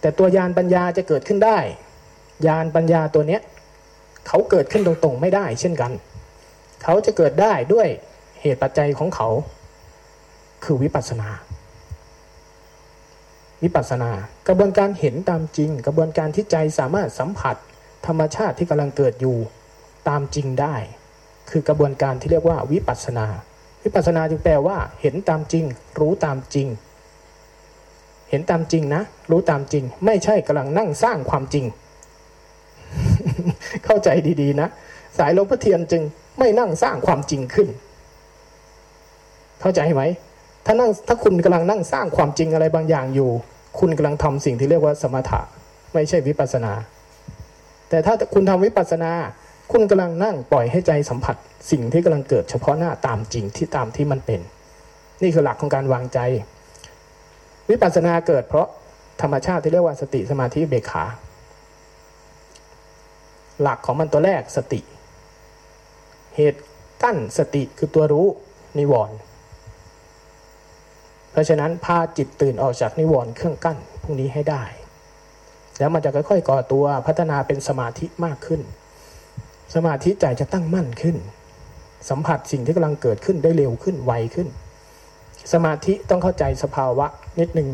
แต่ตัวญาณปัญญาจะเกิดขึ้นได้ญาณปัญญาตัวเนี้ยเขาเกิดขึ้นตรงๆไม่ได้เช่นกันเขาจะเกิดได้ด้วยเหตุปัจจัยของเขาคือวิปัสสนาวิปัสสนากระบวนการเห็นตามจริงกระบวนการที่ใจสามารถสัมผัสธรรมชาติที่กำลังเกิดอยู่ตามจริงได้คือกระบวนการที่เรียกว่าวิปัสสนาวิปัสสนาจึงแปลว่าเห็นตามจริงรู้ตามจริงเห็นตามจริงนะรู้ตามจริงไม่ใช่กำลังนั่งสร้างความจริง เข้าใจดีๆนะสายหลวงพ่อเทียนจึงไม่นั่งสร้างความจริงขึ้นเข้าใจไหมถ้านั่งถ้าคุณกำลังนั่งสร้างความจริงอะไรบางอย่างอยู่คุณกำลังทำสิ่งที่เรียกว่าสมถะไม่ใช่วิปัสสนาแต่ถ้าคุณทำวิปัสสนาคุณกำลังนั่งปล่อยให้ใจสัมผัสสิ่งที่กำลังเกิดเฉพาะหน้าตามจริงที่ตามที่มันเป็นนี่คือหลักของการวางใจวิปัสสนาเกิดเพราะธรรมชาติที่เรียกว่าสติสมาธิอุเบกขาหลักของมันตัวแรกสติเหตุกั้นสติคือตัวรู้นิวรณ์เพราะฉะนั้นพาจิตตื่นออกจากนิวรณ์เครื่องกั้นพวกนี้ให้ได้แล้วมันจะค่อยๆก่อตัวพัฒนาเป็นสมาธิมากขึ้นสมาธิใจจะตั้งมั่นขึ้นสัมผัสสิ่งที่กำลังเกิดขึ้นได้เร็วขึ้นไวขึ้นสมาธิต้องเข้าใจสภาวะนิดนึง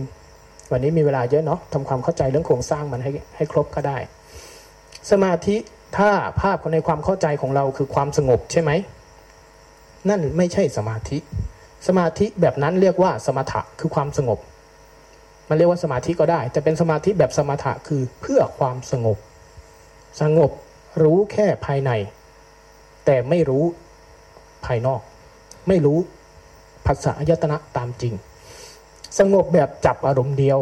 วันนี้มีเวลาเยอะเนาะทำความเข้าใจเรื่องโครงสร้างมันให้ให้ครบก็ได้สมาธิถ้าภาพในความเข้าใจของเราคือความสงบใช่ไหมนั่นไม่ใช่สมาธิสมาธิแบบนั้นเรียกว่าสมถะคือความสงบมันเรียกว่าสมาธิก็ได้แต่เป็นสมาธิแบบสมถะคือเพื่อความสงบสงบรู้แค่ภายในแต่ไม่รู้ภายนอกไม่รู้ผัสสะอายตนะตามจริงสงบแบบจับอารมณ์เดียว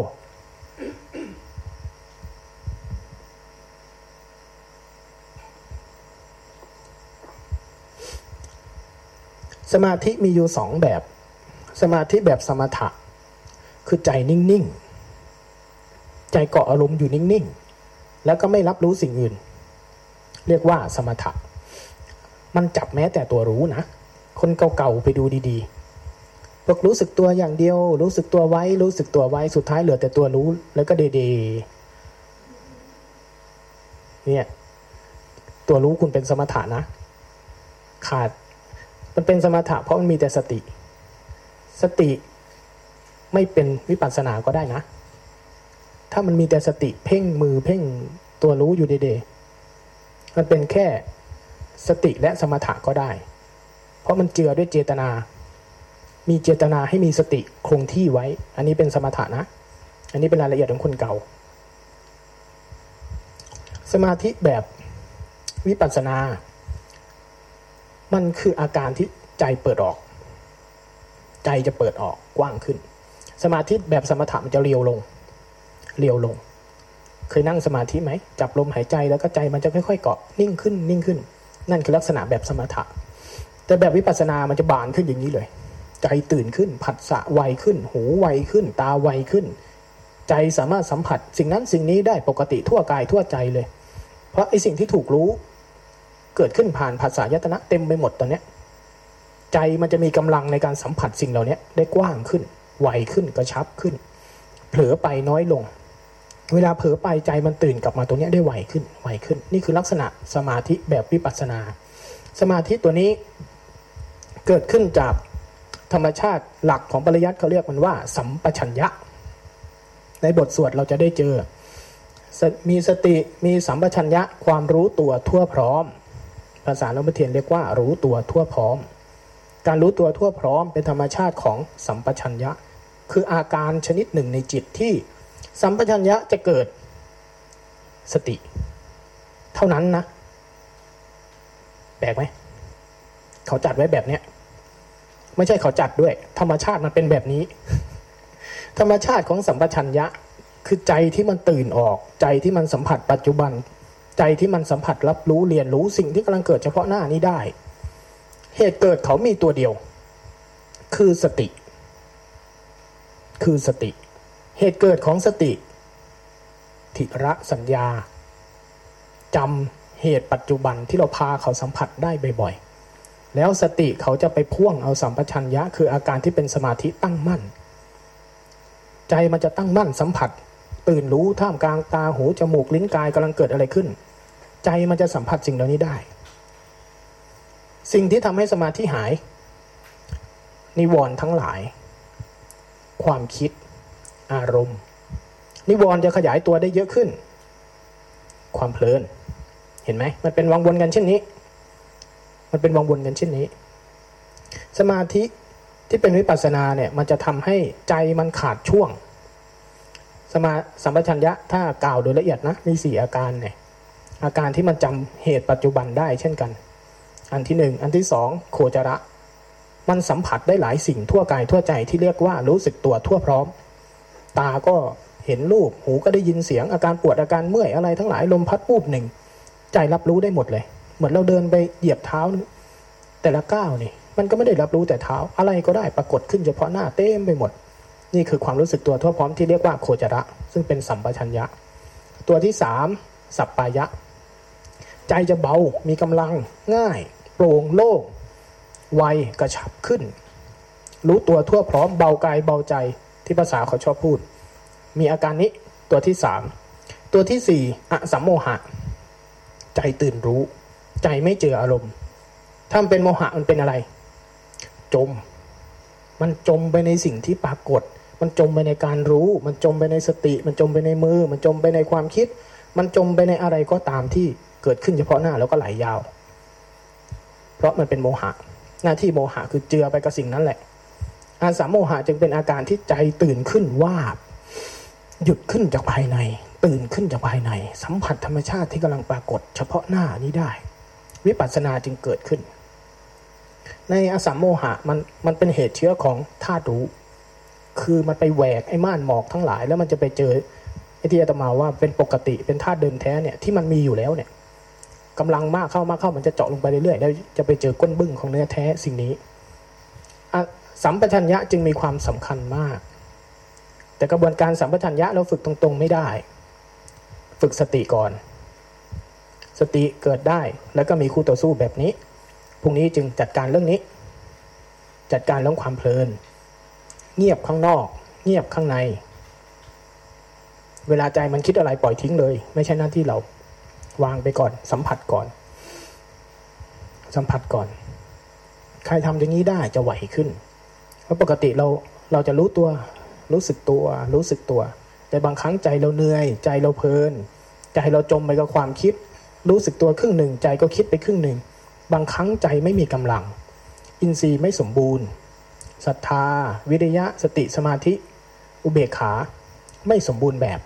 สมาธิมีอยู่สองแบบสมาธิแบบสมถะคือใจนิ่งๆใจเกาะอารมณ์อยู่นิ่งๆแล้วก็ไม่รับรู้สิ่งอื่นเรียกว่าสมถะมันจับแม้แต่ตัวรู้นะคนเก่าๆไปดูดีๆพวกรู้สึกตัวอย่างเดียวรู้สึกตัวไว้รู้สึกตัวไว้สุดท้ายเหลือแต่ตัวรู้แล้วก็เดๆเนี่ยตัวรู้คุณเป็นสมถะนะขาดมันเป็นสมถะเพราะมันมีแต่สติสติไม่เป็นวิปัสสนาก็ได้นะถ้ามันมีแต่สติเพ่งมือเพ่งตัวรู้อยู่เดๆมันเป็นแค่สติและสมถะก็ได้เพราะมันเจือด้วยเจตนามีเจตนาให้มีสติคงที่ไว้อันนี้เป็นสมถะนะอันนี้เป็นรายละเอียดของคนเก่าสมาธิแบบวิปัสสนามันคืออาการที่ใจเปิดออกใจจะเปิดออกกว้างขึ้นสมาธิแบบสมถะมันจะเรียวลงเรียวลงเคยนั่งสมาธิไหมจับลมหายใจแล้วก็ใจมันจะค่อยๆเกาะนิ่งขึ้นนิ่งขึ้นนั่นคือลักษณะแบบสมถะแต่แบบวิปัสสนามันจะบานขึ้นอย่างนี้เลยใจตื่นขึ้นผัสสะไวขึ้นหูไวขึ้นตาไวขึ้นใจสามารถสัมผัสสิ่งนั้นสิ่งนี้ได้ปกติทั่วกายทั่วใจเลยเพราะไอ้สิ่งที่ถูกรู้เกิดขึ้นผ่านผัสสะอายตนะเต็มไปหมดตอนนี้ใจมันจะมีกำลังในการสัมผัสสิ่งเหล่านี้ได้กว้างขึ้นไวขึ้นกระชับขึ้นเผลอไปน้อยลง เวลาเผลอไปใจมันตื่นกลับมาตรงนี้ได้ไวขึ้นไวขึ้นนี่คือลักษณะสมาธิแบบวิปัสสนาสมาธิตัวนี้เกิดขึ้นจากธรรมชาติหลักของปริยัติเขาเรียกมันว่าสัมปชัญญะในบทสวดเราจะได้เจอมีสติมีสัมปชัญญะความรู้ตัวทั่วพร้อมภาษาหลวงพ่อเทียนเรียกว่ารู้ตัวทั่วพร้อมการรู้ตัวทั่วพร้อมเป็นธรรมชาติของสัมปชัญญะคืออาการชนิดหนึ่งในจิตที่สัมปชัญญะจะเกิดสติเท่านั้นนะแปลกไหมเขาจัดไว้แบบเนี้ยไม่ใช่เขาจัดด้วยธรรมชาติมันเป็นแบบนี้ธรรมชาติของสัมปชัญญะคือใจที่มันตื่นออกใจที่มันสัมผัสปัจจุบันใจที่มันสัมผัสรับรู้เรียนรู้สิ่งที่กำลังเกิดเฉพาะหน้านี้ได้เหตุเกิดเขามีตัวเดียวคือสติคือสติเหตุเกิดของสติทิระสัญญาจำเหตุปัจจุบันที่เราพาเขาสัมผัสได้บ่อยๆแล้วสติเขาจะไปพ่วงเอาสัมปชัญญะคืออาการที่เป็นสมาธิตั้งมั่นใจมันจะตั้งมั่นสัมผัสตื่นรู้ท่ามกลางตาหูจมูกลิ้นกายกำลังเกิดอะไรขึ้นใจมันจะสัมผัสสิ่งเหล่านี้ได้สิ่งที่ทำให้สมาธิหายนิวรณ์ทั้งหลายความคิดอารมณ์นิวรณ์จะขยายตัวได้เยอะขึ้นความเพลินเห็นไหมมันเป็นวังวนกันเช่นนี้มันเป็นวังวนกันเช่นนี้สมาธิที่เป็นวิปัสสนาเนี่ยมันจะทำให้ใจมันขาดช่วงสมาสัมปชัญญะถ้ากล่าวโดยละเอียดนะมีสี่อาการเนี่ยอาการที่มันจำเหตุปัจจุบันได้เช่นกันอันที่หนึ่งอันที่สองโคจระมันสัมผัสได้หลายสิ่งทั่วกายทั่วใจที่เรียกว่ารู้สึกตัวทั่วพร้อมตาก็เห็นรูปหูก็ได้ยินเสียงอาการปวดอาการเมื่อยอะไรทั้งหลายลมพัดวูบหนึ่งใจรับรู้ได้หมดเลยเหมือนเราเดินไปเหยียบเท้าแต่ละก้าวนี่มันก็ไม่ได้รับรู้แต่เท้าอะไรก็ได้ปรากฏขึ้นเฉพาะหน้าเต็มไปหมดนี่คือความรู้สึกตัวทั่วพร้อมที่เรียกว่าโคจระซึ่งเป็นสัมปชัญญะตัวที่สามสัปปายะใจจะเบามีกำลังง่ายโปร่งโล่งไวกระชับขึ้นรู้ตัวทั่วพร้อมเบากายเบาใจที่ภาษาเขาชอบพูดมีอาการนี้ตัวที่สามตัวที่สี่อสัมโมหะใจตื่นรู้ใจไม่เจออารมณ์ถ้ามันเป็นโมหะมันเป็นอะไรจมมันจมไปในสิ่งที่ปรากฏมันจมไปในการรู้มันจมไปในสติมันจมไปในมือมันจมไปในความคิดมันจมไปในอะไรก็ตามที่เกิดขึ้นเฉพาะหน้าแล้วก็ไหลยาวเพราะมันเป็นโมหะหน้าที่โมหะคือเจือไปกับสิ่งนั้นแหละอาสาโมหะจึงเป็นอาการที่ใจตื่นขึ้นวาบหยุดขึ้นจากภายในตื่นขึ้นจากภายในสัมผัสธรรมชาติที่กำลังปรากฏเฉพาะหน้านี้ได้วิปัสสนาจึงเกิดขึ้นในอาสาโมหะมันมันเป็นเหตุเชื้อของธาตุรู้คือมันไปแหวกไอ้ม่านหมอกทั้งหลายแล้วมันจะไปเจอไอ้ที่อาตมาว่าเป็นปกติเป็นธาตุเดิมแท้เนี่ยที่มันมีอยู่แล้วเนี่ยกำลังมากเข้ามากเข้ามันจะเจาะลงไปเรื่อยๆแล้วจะไปเจอก้นบึ้งของเนื้อแท้สิ่งนี้สัมปชัญญะจึงมีความสำคัญมากแต่กระบวนการสัมปชัญญะเราฝึกตรงๆไม่ได้ฝึกสติก่อนสติเกิดได้แล้วก็มีคู่ต่อสู้แบบนี้พรุ่งนี้จึงจัดการเรื่องนี้จัดการเรื่องความเพลินเงียบข้างนอกเงียบข้างในเวลาใจมันคิดอะไรปล่อยทิ้งเลยไม่ใช่หน้าที่เราวางไปก่อนสัมผัสก่อนสัมผัสก่อนใครทำอย่างนี้ได้จะไหวขึ้นเพราะปกติเราเราจะรู้ตัวรู้สึกตัวรู้สึกตัวแต่บางครั้งใจเราเหนื่อยใจเราเพลินใจเราจมไปกับความคิดรู้สึกตัวครึ่งหนึ่งใจก็คิดไปครึ่งหนึ่งบางครั้งใจไม่มีกำลังอินทรีย์ไม่สมบูรณ์ศรัทธาวิริยะสติสมาธิอุเบกขาไม่สมบูรณ์แบบ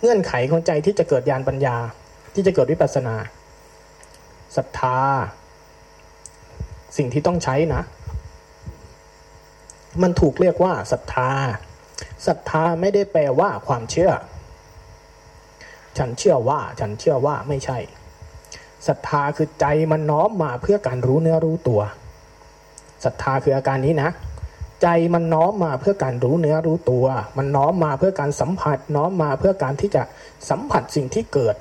เงื่อนไขของใจที่จะเกิดญาณปัญญาที่จะเกิดวิปัสสนาศรัทธาสิ่งที่ต้องใช้นะมันถูกเรียกว่าศรัทธาศรัทธาไม่ได้แปลว่าความเชื่อฉันเชื่อว่าฉันเชื่อว่าไม่ใช่ศรัทธาคือใจมันน้อมมาเพื่อการรู้เนื้อรู้ตัวศรัทธาคืออาการนี้นะใจมันน้อมมาเพื่อการรู้เนื้อรู้ตัวมันน้อมมาเพื่อการสัมผัสน้อมมาเพื่อการที่จะสัมผัสสิ่งที่เกิด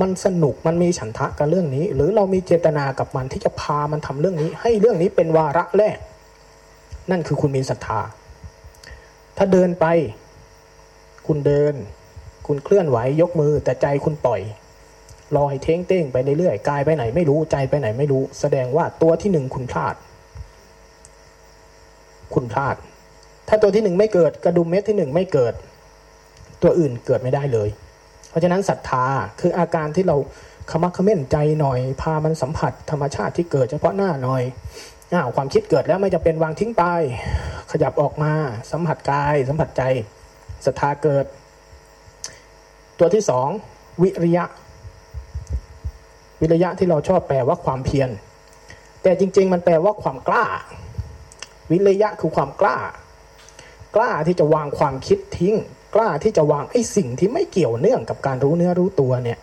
มันสนุกมันมีฉันทะกับเรื่องนี้หรือเรามีเจตนากับมันที่จะพามันทำเรื่องนี้ให้เรื่องนี้เป็นวาระแรกนั่นคือคุณมีศรัทธาถ้าเดินไป คุณเดินคุณเคลื่อนไหวยกมือแต่ใจคุณปล่อยลอยเท้งเต้งไปเรื่อยๆกายไปไหนไม่รู้ใจไปไหนไม่รู้แสดงว่าตัวที่หนึ่งคุณพลาดคุณพลาดถ้าตัวที่หนึ่งไม่เกิดกระดุมเม็ดที่หนึ่งไม่เกิดตัวอื่นเกิดไม่ได้เลยเพราะฉะนั้นศรัทธาคืออาการที่เราขมักเขม้นใจหน่อยพามันสัมผัสธรรมชาติที่เกิดเฉพาะหน้าหน่อยอ้าวความคิดเกิดแล้วไม่จำเป็นวางทิ้งไปขยับออกมาสัมผัสกายสัมผัสใจศรัทธาเกิดตัวที่สองวิริยะวิริยะที่เราชอบแปลว่าความเพียรแต่จริงๆมันแปลว่าความกล้าวิริยะคือความกล้ากล้าที่จะวางความคิดทิ้งกล้าที่จะวางไอ้สิ่งที่ไม่เกี่ยวเนื่องกับการรู้เนื้อรู้ตัวเนี่ย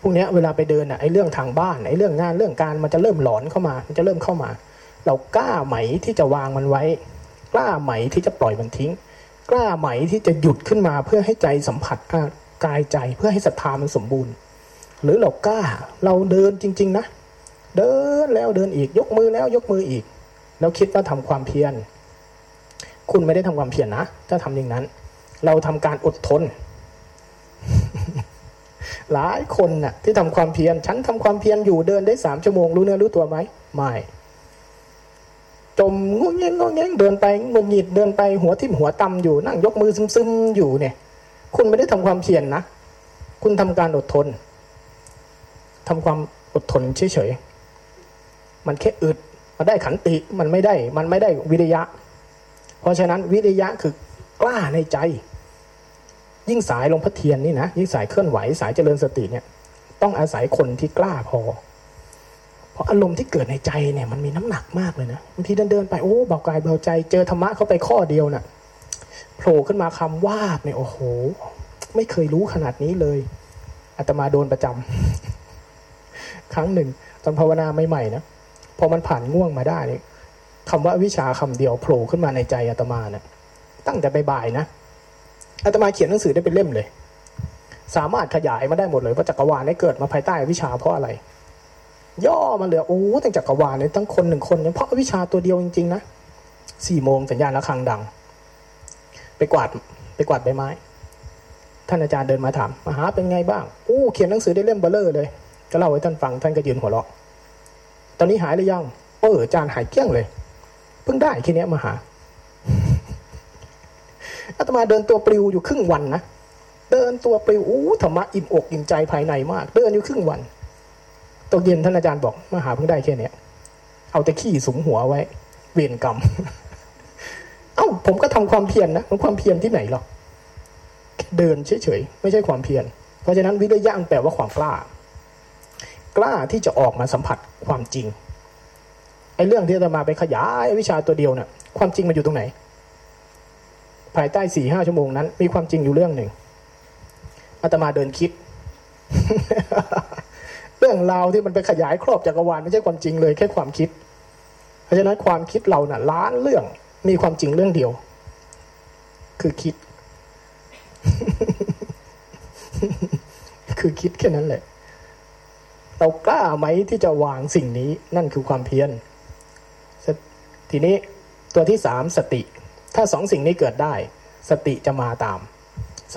พวกนี้เวลาไปเดินน่ะไอ้เรื่องทางบ้านไอ้เรื่องงานเรื่องการมันจะเริ่มหลอนเข้ามามันจะเริ่มเข้ามาเรากล้าไหมที่จะวางมันไว้กล้าไหมที่จะปล่อยมันทิ้งกล้าไหมที่จะหยุดขึ้นมาเพื่อให้ใจสัมผัสกายใจเพื่อให้ศรัทธามันสมบูรณ์หรือเรากล้าเราเดินจริงๆนะเดินแล้วเดินอีกยกมือแล้วยกมืออีกแล้วคิดว่าทำความเพียรคุณไม่ได้ทำความเพียรนะถ้าทำอย่างนั้นเราทำการอดทน หลายคนน่ะที่ทำความเพียรฉันทำความเพียรอยู่เดินได้สามชั่วโมงรู้เนื้อรู้ตัวไหมไม่จมงงแงงงงแงงเดินไปงงหงิดเดินไปหัวทิ่มหัวตำอยู่นั่งยกมือซึมๆอยู่เนี่ยคุณไม่ได้ทำความเพียรนะคุณทำการอดทนทำความอดทนเฉยๆมันแค่อึดมันได้ขันติมันไม่ได้มันไม่ได้วิริยะเพราะฉะนั้นวิริยะคือกล้าในใจยิ่งสายลงพระเทียนนี่นะยิ่งสายเคลื่อนไหวสายเจริญสติเนี่ยต้องอาศัยคนที่กล้าพอเพราะอารมณ์ที่เกิดในใจเนี่ยมันมีน้ำหนักมากเลยนะบางทีเดินๆไปโอ้เบากายเบาใจเจอธรรมะเข้าไปข้อเดียวน่ะโผล่ขึ้นมาคำว่าเนี่ยโอ้โหไม่เคยรู้ขนาดนี้เลยอาตมาโดนประจำครั้งหนึ่งตอนภาวนาใหม่ๆนะพอมันผ่านง่วงมาได้นี่คำว่าวิชาคำเดียวโผล่ขึ้นมาในใจอาตมาเนี่ยตั้งแต่บ่ายๆนะอาตมาเขียนหนังสือได้เป็นเล่มเลยสามารถขยายมาได้หมดเลยว่าจักรวาลได้เกิดมาภายใต้วิชาเพราะอะไรย่อมาเหลือโอ้ตั้งจักรวาลเลยตั้งคนหนึ่งคนเนี่ยเพราะวิชาตัวเดียวจริงๆนะสี่โมงสัญญาณระฆังดังไปกวาดไปกวาดใบไม้ท่านอาจารย์เดินมาถามมหาเป็นไงบ้างโอ้เขียนหนังสือได้เล่มเบลอเลยก็เล่าให้ท่านฟังท่านก็ยืนหัวเราะตอนนี้หายหรือยังเอออาจารย์หายเกลี้ยงเลยเพิ่งได้แค่นี้มหาอาตมาเดินตัวปลิวอยู่ครึ่งวันนะเดินตัวปลิวอู้ธรรมะอิ่มอกอิ่มใจภายในมากเดินอยู่ครึ่งวันตกเย็นท่านอาจารย์บอกมหาเพิ่งได้แค่เนี้ยเอาแต่ขี้สุมหัวไว้เวรกรรม เอ้าผมก็ทำความเพียร น, นะความเพียรที่ไหนหรอเดินเฉยๆไม่ใช่ความเพียรเพราะฉะนั้นวิริยะแปลว่าความกล้ากล้าที่จะออกมาสัมผัสความจริงไอ้เรื่องที่อาตมาไปขยายวิชาตัวเดียวน่ะความจริงมันอยู่ตรงไหนภายใต้ สี่ถึงห้า ชั่วโมงนั้นมีความจริงอยู่เรื่องหนึ่งอาตมาเดินคิด เรื่องราวที่มันไปขยายครอบจักรวาลไม่ใช่ความจริงเลยแค่ความคิดเพราะฉะนั้นความคิดเราน่ะล้านเรื่องมีความจริงเรื่องเดียวคือคิด คือคิดแค่นั้นแหละเรากล้าไหมที่จะวางสิ่งนี้นั่นคือความเพียรทีนี้ตัวที่สามสติถ้าสองสิ่งนี้เกิดได้สติจะมาตาม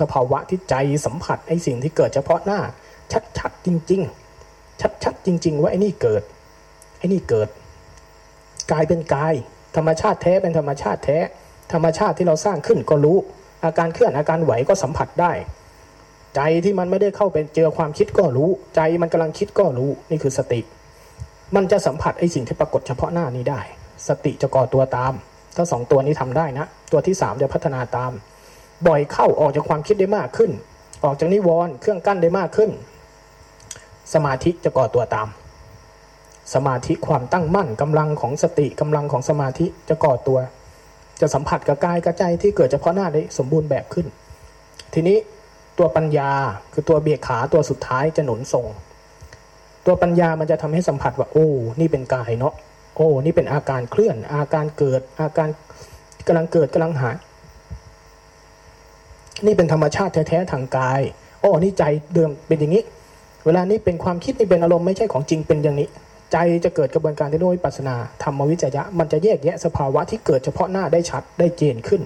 สภาวะที่ใจสัมผัสไอ้สิ่งที่เกิดเฉพาะหน้าชัดๆจริงๆชัดๆจริงๆว่าไอ้นี่เกิดไอ้นี่เกิดกายเป็นกายธรรมชาติแท้เป็นธรรมชาติแท้ธรรมชาติที่เราสร้างขึ้นก็รู้อาการเคลื่อนอาการไหวก็สัมผัสได้ใจที่มันไม่ได้เข้าไปเจอความคิดก็รู้ใจมันกำลังคิดก็รู้นี่คือสติมันจะสัมผัสไอ้สิ่งที่ปรากฏเฉพาะหน้านี้ได้สติจะก่อตัวตามถ้าสองตัวนี้ทำได้นะตัวที่สามจะพัฒนาตามบ่อยเข้าออกจากความคิดได้มากขึ้นออกจากนิวรณ์เครื่องกั้นได้มากขึ้นสมาธิจะก่อตัวตามสมาธิความตั้งมั่นกำลังของสติกำลังของสมาธิจะก่อตัวจะสัมผัสกับกายกับใจที่เกิดเฉพาะหน้าได้สมบูรณ์แบบขึ้นทีนี้ตัวปัญญาคือตัวเบียดขาตัวสุดท้ายจะหนุนส่งตัวปัญญามันจะทำให้สัมผัสว่าโอ้นี่เป็นกายเนาะโอ้นี่เป็นอาการเคลื่อนอาการเกิดอาการกำลังเกิดกำลังหายนี่เป็นธรรมชาติแท้ๆทางกายโอ้นี่ใจเดิมเป็นอย่างนี้เวลานี้เป็นความคิดนี่เป็นอารมณ์ไม่ใช่ของจริงเป็นอย่างนี้ใจจะเกิดกระบวนการที่ด้วยวิปัสสนาธรรมวิจยะมันจะแยกแยะสภาวะที่เกิดเฉพาะหน้าได้ชัดได้เจนขึ้น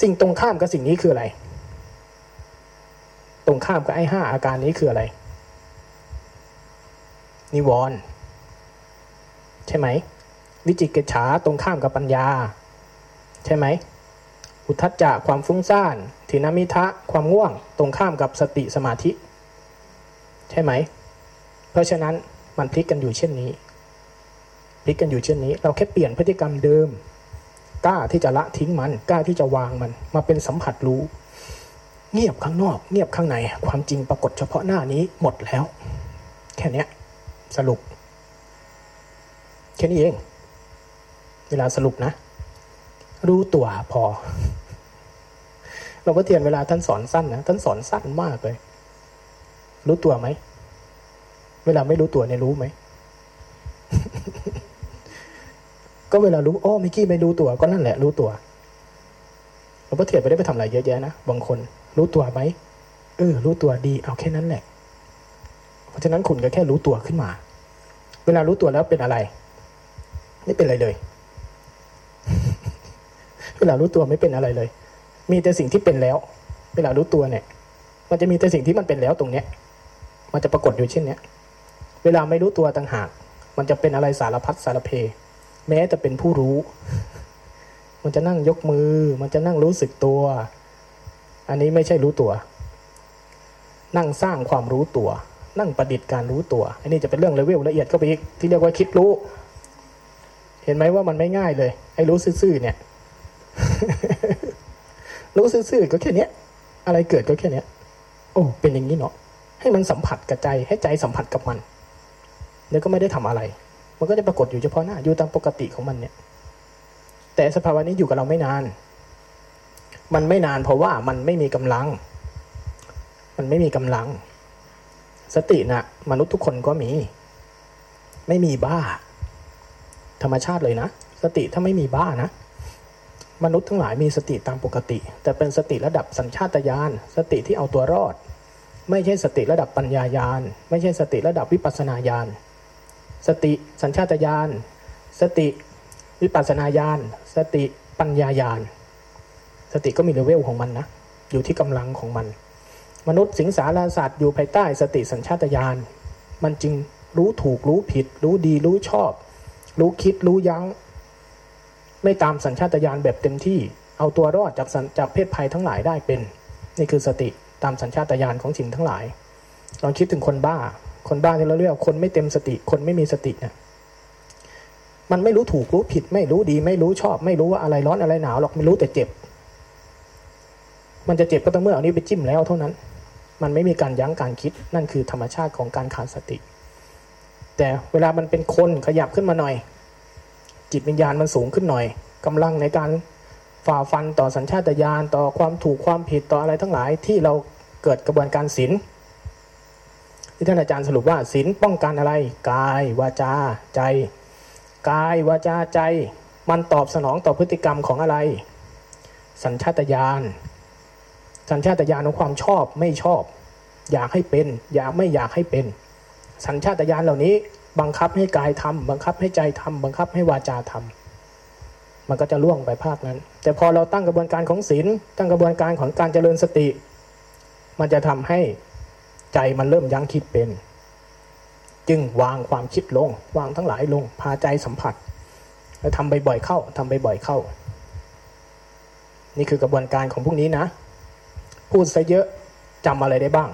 สิ่งตรงข้ามกับสิ่งนี้คืออะไร ตรงข้ามกับไอ้ห้าอาการนี้คืออะไรนิวรณ์ใช่ไหมวิจิกิจฉาตรงข้ามกับปัญญาใช่ไหมอุทธัจจะความฟุ้งซ่านถีนมิทะความง่วงตรงข้ามกับสติสมาธิใช่ไหมเพราะฉะนั้นมันพลิกกันอยู่เช่นนี้พลิกกันอยู่เช่นนี้เราแค่เปลี่ยนพฤติกรรมเดิมกล้าที่จะละทิ้งมันกล้าที่จะวางมันมาเป็นสัมผัสรู้เงียบข้างนอกเงียบข้างในความจริงปรากฏเฉพาะหน้านี้หมดแล้วแค่นี้สรุปแค่นี้เองเวลาสรุปนะรู้ตัวพอหลวงพ่อเทียนเวลาท่านสอนสั้นนะท่านสอนสั้นมากเลยรู้ตัวไหมเวลาไม่รู้ตัวเนี่ยรู้ไหม ก็เวลารู้อ้อมิกกี้ไม่รู้ตัวก็นั่นแหละรู้ตัวหลวงพ่อเทียนไม่ได้ไปทำอะไรเยอะแยะนะบางคนรู้ตัวไหมเออรู้ตัวดีเอาแค่นั้นแหละเพราะฉะนั้นคุณก็แค่รู้ตัวขึ้นมาเวลารู้ตัวแล้วเป็นอะไรไม่เป็นอะไรเลยเวลารู้ตัวไม่เป็นอะไรเลยมีแต่สิ่งที่เป็นแล้วเวลารู้ตัวเนี่ยมันจะมีแต่สิ่งที่มันเป็นแล้วตรงเนี้ยมันจะปรากฏอยู่เช่นเนี้ยเวลาไม่รู้ตัวต่างหากมันจะเป็นอะไรสารพัดสารเพแม้แต่เป็นผู้รู้มันจะนั่งยกมือมันจะนั่งรู้สึกตัวอันนี้ไม่ใช่รู้ตัวนั่งสร้างความรู้ตัวนั่งประดิษฐ์การรู้ตัวอันนี้จะเป็นเรื่องเลเวลละเอียดเข้าไปอีกที่เรียกว่าคิดรู้เห็นไหมว่ามันไม่ง่ายเลยไอ้รู้ซื่อๆเนี่ยรู้ซื่อๆก็แค่นี้อะไรเกิดก็แค่นี้โอ้เป็นอย่างนี้เนาะให้มันสัมผัสกับใจให้ใจสัมผัสกับมันแล้วก็ไม่ได้ทำอะไรมันก็จะปรากฏอยู่เฉพาะหน้าอยู่ตามปกติของมันเนี่ยแต่สภาวะนี้อยู่กับเราไม่นานมันไม่นานเพราะว่ามันไม่มีกำลังมันไม่มีกำลังสตินะมนุษย์ทุกคนก็มีไม่มีบ้าธรรมชาติเลยนะสติถ้าไม่มีบ้านะมนุษย์ทั้งหลายมีสติตามปกติแต่เป็นสติระดับสัญชาตญาณสติที่เอาตัวรอดไม่ใช่สติระดับปัญญาญาณไม่ใช่สติระดับวิปัสสนาญาณสติสัญชาตญาณสติวิปัสสนาญาณสติปัญญาญาณสติก็มีเลเวลของมันนะอยู่ที่กำลังของมันมนุษย์สิงสารสัตว์อยู่ภายใต้สติสัญชาตญาณมันจึงรู้ถูกรู้ผิดรู้ดีรู้ชอบรู้คิดรู้ยั้งไม่ตามสัญชาตญาณแบบเต็มที่เอาตัวรอดจากจากเพศภัยทั้งหลายได้เป็นนี่คือสติตามสัญชาตญาณของสิ่งทั้งหลายลองคิดถึงคนบ้าคนบ้าที่เราเรียกว่าคนไม่เต็มสติคนไม่มีสติเนี่ยมันไม่รู้ถูกรู้ผิดไม่รู้ดีไม่รู้ชอบไม่รู้ว่าอะไรร้อนอะไรหนาวหรอกไม่รู้แต่เจ็บมันจะเจ็บก็ต้องเมื่อเอานี้ไปจิ้มแล้วเท่านั้นมันไม่มีการยั้งการคิดนั่นคือธรรมชาติของการขาดสติแต่เวลามันเป็นคนขยับขึ้นมาหน่อยจิตวิญญาณมันสูงขึ้นหน่อยกำลังในการฝ่าฟันต่อสัญชาตญาณต่อความถูกความผิดต่ออะไรทั้งหลายที่เราเกิดกระบวนการศีลที่ท่านอาจารย์สรุปว่าศีลป้องกันอะไรกายวาจาใจกายวาจาใจมันตอบสนองต่อพฤติกรรมของอะไรสัญชาตญาณสัญชาตญาณของความชอบไม่ชอบอยากให้เป็นอยากไม่อยากให้เป็นสัญชาตญาณเหล่านี้บังคับให้กายทำบังคับให้ใจทำบังคับให้วาจาทำมันก็จะล่วงไปภาคนั้นแต่พอเราตั้งกระบวนการของศีลตั้งกระบวนการของการเจริญสติมันจะทำให้ใจมันเริ่มยั้งคิดเป็นจึงวางความคิดลงวางทั้งหลายลงพาใจสัมผัสแล้วทำบ่อยๆเข้าทำบ่อยๆเข้านี่คือกระบวนการของพวกนี้นะพูดซะเยอะจำอะไรได้บ้าง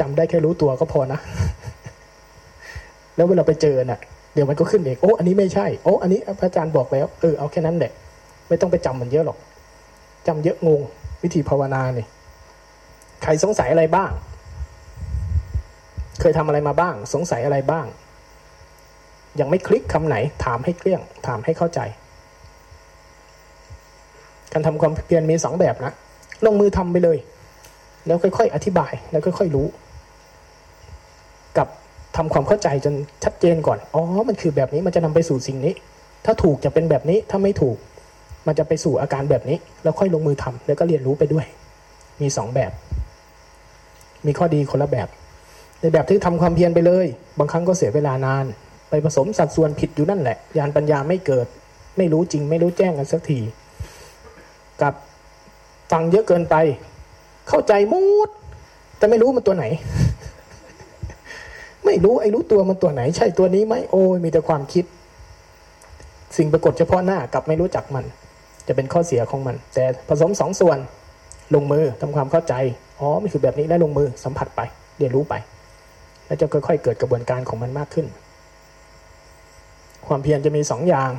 จำได้แค่รู้ตัวก็พอนะแล้วเวลาไปเจอน่ะเดี๋ยวมันก็ขึ้นเองโอ้อันนี้ไม่ใช่โอ้อันนี้พระอาจารย์บอกแล้วเออเอาแค่นั้นแหละไม่ต้องไปจำมันเยอะหรอกจำเยอะงงวิธีภาวนานี่ใครสงสัยอะไรบ้างเคยทำอะไรมาบ้างสงสัยอะไรบ้างยังไม่คลิกคำไหนถามให้เกลี้ยงถามให้เข้าใจการทำความเพียรมีสองแบบนะลงมือทำไปเลยแล้วค่อยๆอธิบายแล้วค่อยๆรู้กับทำความเข้าใจจนชัดเจนก่อนอ๋อมันคือแบบนี้มันจะนำไปสู่สิ่งนี้ถ้าถูกจะเป็นแบบนี้ถ้าไม่ถูกมันจะไปสู่อาการแบบนี้แล้วค่อยลงมือทำแล้วก็เรียนรู้ไปด้วยมีสองแบบมีข้อดีคนละแบบในแบบที่ทำความเพียรไปเลยบางครั้งก็เสียเวลานานไปผสมสัดส่วนผิดอยู่นั่นแหละญาณปัญญาไม่เกิดไม่รู้จริงไม่รู้แจ้งกันสักทีกับ ฟังเยอะเกินไปเข้าใจหมดแต่ไม่รู้มันตัวไหน ไม่รู้ไอ้รู้ตัวมันตัวไหนใช่ตัวนี้ไหมโอ้ยมีแต่ความคิดสิ่งปรากฏเฉพาะหน้ากับไม่รู้จักมันจะเป็นข้อเสียของมันแต่ผสมสองส่วนลงมือทำความเข้าใจอ๋อมันคือแบบนี้แล้วลงมือสัมผัสไปเรียนรู้ไปแล้วจะค่อยๆเกิดกระบวนการของมันมากขึ้นความเพียรจะมีสองอย่าง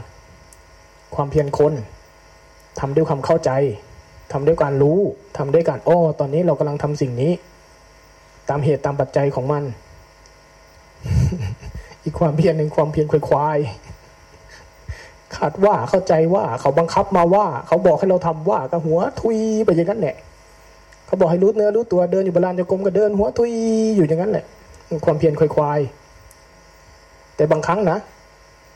ความเพียรคนทำด้วยความเข้าใจทำด้วยการรู้ทำด้วยการอ้อตอนนี้เรากำลังทำสิ่งนี้ตามเหตุตามปัจจัยของมัน อีกความเพียรหนึ่งความเพียรควายๆคาดว่าเข้าใจว่าเขาบังคับมาว่าเขาบอกให้เราทำว่าก็หัวทุยไปอย่างนั้นแหละเขาบอกให้รู้เนื้อรู้ตัวเดินอยู่บนลานจงกรมก็เดินหัวทุยอยู่อย่างนั้นแหละความเพียรควายๆแต่บางครั้งนะ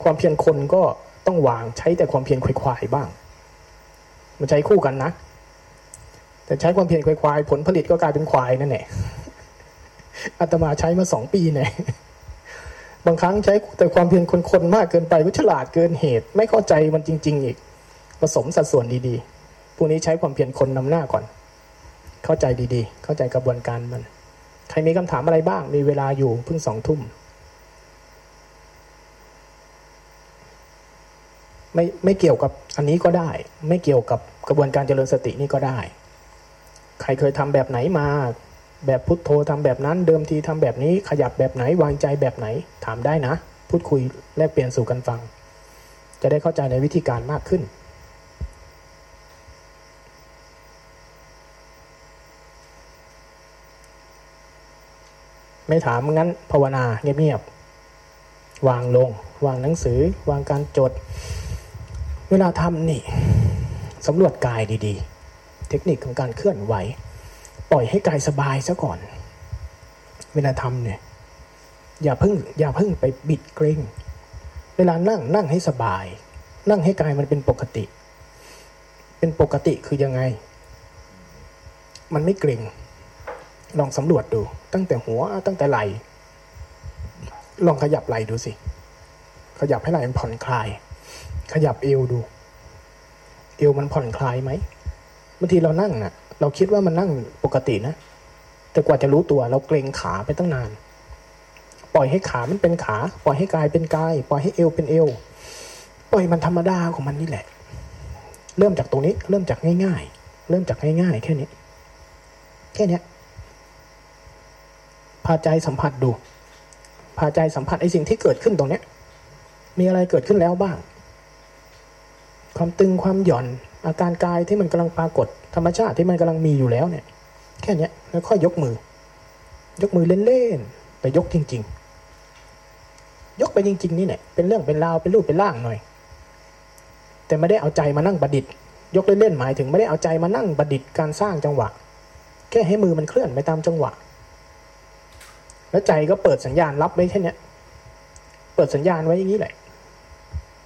ความเพียรคนก็ต้องวางใช้แต่ความเพียรควายๆบ้างมันใช้คู่กันนะแต่ใช้ความเพียรควายๆผลผลิตก็กลายเป็นควายนั่นแหละอาตมาใช้มาสองปีเนี่ยบางครั้งใช้แต่ความเพียรคนๆมากเกินไปก็ฉลาดเกินเหตุไม่เข้าใจมันจริงๆอีกผสมสัดส่วนดีๆพวกนี้ใช้ความเพียรคนนำหน้าก่อนเข้าใจดีๆเข้าใจกระบวนการมันใครมีคำถามอะไรบ้างมีเวลาอยู่เพิ่งสองทุ่มไม่ไม่เกี่ยวกับอันนี้ก็ได้ไม่เกี่ยวกับกระบวนการเจริญสตินี่ก็ได้ใครเคยทำแบบไหนมาแบบพุทโธทำแบบนั้นเดิมทีทำแบบนี้ขยับแบบไหนวางใจแบบไหนถามได้นะพูดคุยแลกเปลี่ยนสู่กันฟังจะได้เข้าใจในวิธีการมากขึ้นไม่ถามงั้นภาวนาเงียบๆวางลงวางหนังสือวางการจดเวลาทำนี่สำรวจกายดีๆเทคนิคของการเคลื่อนไหวปล่อยให้กายสบายซะก่อนเวลาทำเนี่ยอย่าเพิ่งอย่าเพิ่งไปบิดเกร็งเวลานั่งนั่งให้สบายนั่งให้กายมันเป็นปกติเป็นปกติคือยังไงมันไม่เกร็งลองสำรวจดูตั้งแต่หัวตั้งแต่ไหล่ลองขยับไหล่ดูสิขยับให้ไหล่มันผ่อนคลายขยับเอวดูเอวมันผ่อนคลายไหมบางทีเรานั่งน่ะเราคิดว่ามันนั่งปกตินะแต่กว่าจะรู้ตัวเราเกรงขาไปตั้งนานปล่อยให้ขามันเป็นขาปล่อยให้กายเป็นกายปล่อยให้เอวเป็นเอวปล่อยมันธรรมดาของมันนี่แหละเริ่มจากตรงนี้เริ่มจากง่ายๆเริ่มจากง่ายๆแค่นี้แค่นี้พาใจสัมผัสดูพาใจสัมผัสไอ้สิ่งที่เกิดขึ้นตรงเนี้ยมีอะไรเกิดขึ้นแล้วบ้างความตึงความหย่อนอาการกายที่มันกำลังปรากฏธรรมชาติที่มันกำลังมีอยู่แล้วเนี่ยแค่นี้แล้วค่อยยกมือยกมือเล่นๆไปยกจริงๆยกไปจริงๆนี่แหละเป็นเรื่องเป็นราวเป็นรูปเป็นร่างหน่อยแต่ไม่ได้เอาใจมานั่งประดิษฐ์ยกเล่นๆหมายถึงไม่ได้เอาใจมานั่งประดิษฐ์การสร้างจังหวะแค่ให้มือมันเคลื่อนไปตามจังหวะแล้วใจก็เปิดสัญญาณรับไว้แค่นี้เปิดสัญญาณไว้อย่างนี้แหละ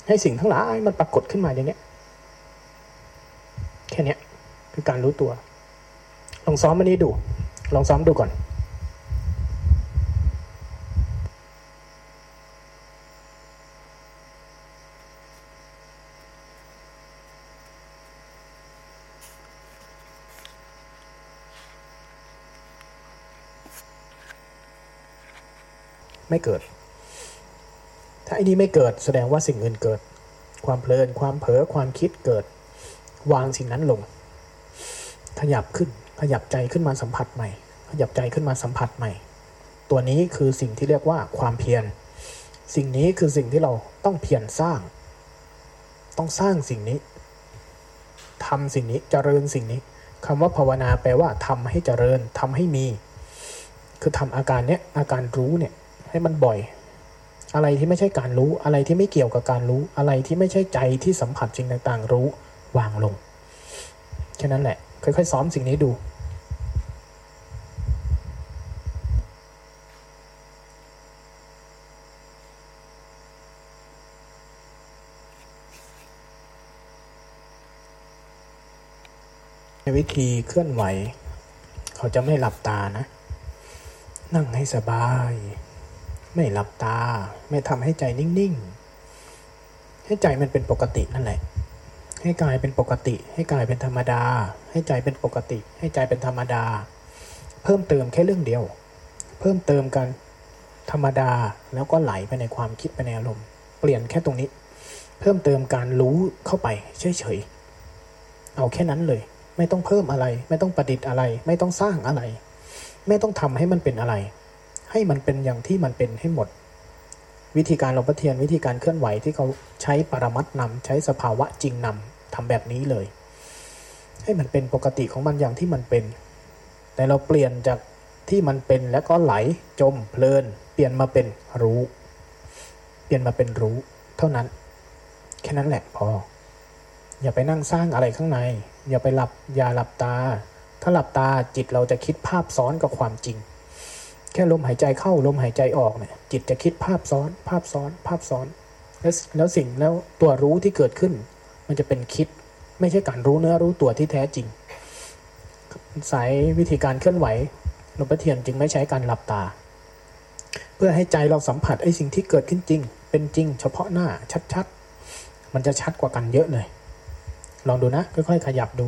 ให้สิ่งทั้งหลายมันปรากฏขึ้นมาอย่างเนี้ยแค่เนี้ยคือการรู้ตัวลองซ้อมอันนี้ดูลองซ้อมดูก่อนไม่เกิดถ้าไอ้นี้ไม่เกิดแสดงว่าสิ่งอื่นเกิดความเพลินความเผลอความคิดเกิดวางสิ่งนั้นลงขยับขึ้นขยับใจขึ้นมาสัมผัสใหม่ขยับใจขึ้นมาสัมผัสใหม่ตัวนี้คือสิ่งที่เรียกว่าความเพียรสิ่งนี้คือสิ่งที่เราต้องเพียรสร้างต้องสร้างสิ่งนี้ทำสิ่งนี้เจริญสิ่งนี้คำว่าภาวนาแปลว่าทำให้เจริญทำให้มีคือทำอาการเนี้ยอาการรู้เนี่ยให้มันบ่อยอะไรที่ไม่ใช่การรู้อะไรที่ไม่เกี่ยวกับการรู้อะไรที่ไม่ใช่ใจที่สัมผัสสิ่งต่างๆรู้วางลงแค่นั้นแหละค่อยๆซ้อมสิ่งนี้ดูในวิธีเคลื่อนไหวเขาจะไม่หลับตานะนั่งให้สบายไม่หลับตาไม่ทำให้ใจนิ่งๆให้ใจมันเป็นปกตินั่นแหละ ให้กายเป็นปกติให้กายเป็นธรรมดาให้ใจเป็นปกติให้ใจเป็นธรรมดาเพิ่มเติมแค่เรื่องเดียวเพิ่มเติมกันธรรมดาแล้วก็ไหลไปในความคิดไปในอารมณ์เปลี่ยนแค่ตรงนี้เพิ่มเติมการรู้เข้าไปเฉยๆเอาแค่นั้นเลยไม่ต้องเพิ่มอะไรไม่ต้องประดิษฐ์อะไรไม่ต้องสร้างอะไรไม่ต้องทำให้มันเป็นอะไรให้มันเป็นอย่างที่มันเป็นให้หมดวิธีการหลวงพ่อเทียนวิธีการเคลื่อนไหวที่เขาใช้ปรมัตถ์นำใช้สภาวะจริงนำทำแบบนี้เลยให้มันเป็นปกติของมันอย่างที่มันเป็นแต่เราเปลี่ยนจากที่มันเป็นแล้วก็ไหลจมเพลินเปลี่ยนมาเป็นรู้เปลี่ยนมาเป็นรู้เท่านั้นแค่นั้นแหละพออย่าไปนั่งสร้างอะไรข้างในอย่าไปหลับอย่าหลับตาถ้าหลับตาจิตเราจะคิดภาพซ้อนกับความจริงแค่ลมหายใจเข้าลมหายใจออกเนี่ยจิตจะคิดภาพซ้อนภาพซ้อนภาพซ้อนแล้วแล้วสิ่งแล้วตัวรู้ที่เกิดขึ้นมันจะเป็นคิดไม่ใช่การรู้เนื้อรู้ตัวที่แท้จริงสายวิธีการเคลื่อนไหวหลวงพ่อเทียนจึงไม่ใช้การหลับตาเพื่อให้ใจเราสัมผัสไอ้สิ่งที่เกิดขึ้นจริงเป็นจริงเฉพาะหน้าชัดๆมันจะชัดกว่ากันเยอะเลยลองดูนะค่อยๆขยับดู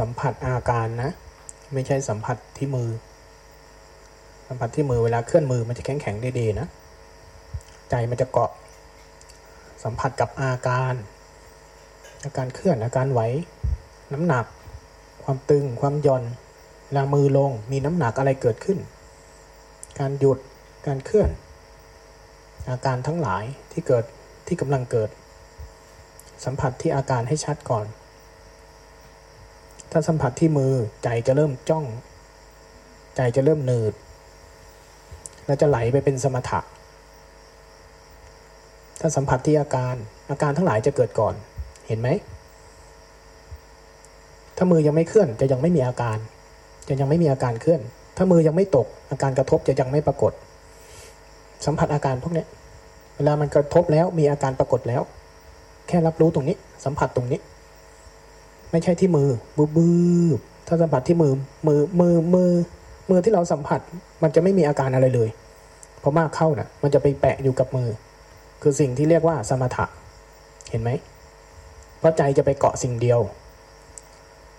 สัมผัสอาการนะไม่ใช่สัมผัสที่มือสัมผัสที่มือเวลาเคลื่อนมือมันจะแข็งๆดีๆนะใจมันจะเกาะสัมผัสกับอาการอาการเคลื่อนอาการไหวน้ำหนักความตึงความหย่อนเวลามือลงมีน้ำหนักอะไรเกิดขึ้นการหยุดการเคลื่อนอาการทั้งหลายที่เกิดที่กำลังเกิดสัมผัสที่อาการให้ชัดก่อนถ้าสัมผัสที่มือใจจะเริ่มจ้องใจจะเริ่มหนืดแล้วจะไหลไปเป็นสมถะถ้าสัมผัสที่อาการอาการทั้งหลายจะเกิดก่อนเห็นไหมถ้ามือยังไม่เคลื่อนจะยังไม่มีอาการจะยังไม่มีอาการเคลื่อนถ้ามือยังไม่ตกอาการกระทบจะยังไม่ปรากฏสัมผัสอาการพวกนี้เวลามันกระทบแล้วมีอาการปรากฏแล้วแค่รับรู้ตรงนี้สัมผัสตรงนี้ไม่ใช่ที่มือบึบๆถ้าสัมผัสที่มือมือมือมือมือที่เราสัมผัสมันจะไม่มีอาการอะไรเลยเพราะมากเข้าน่ะมันจะไปแปะอยู่กับมือคือสิ่งที่เรียกว่าสมถะเห็นไหมเพราะใจจะไปเกาะสิ่งเดียว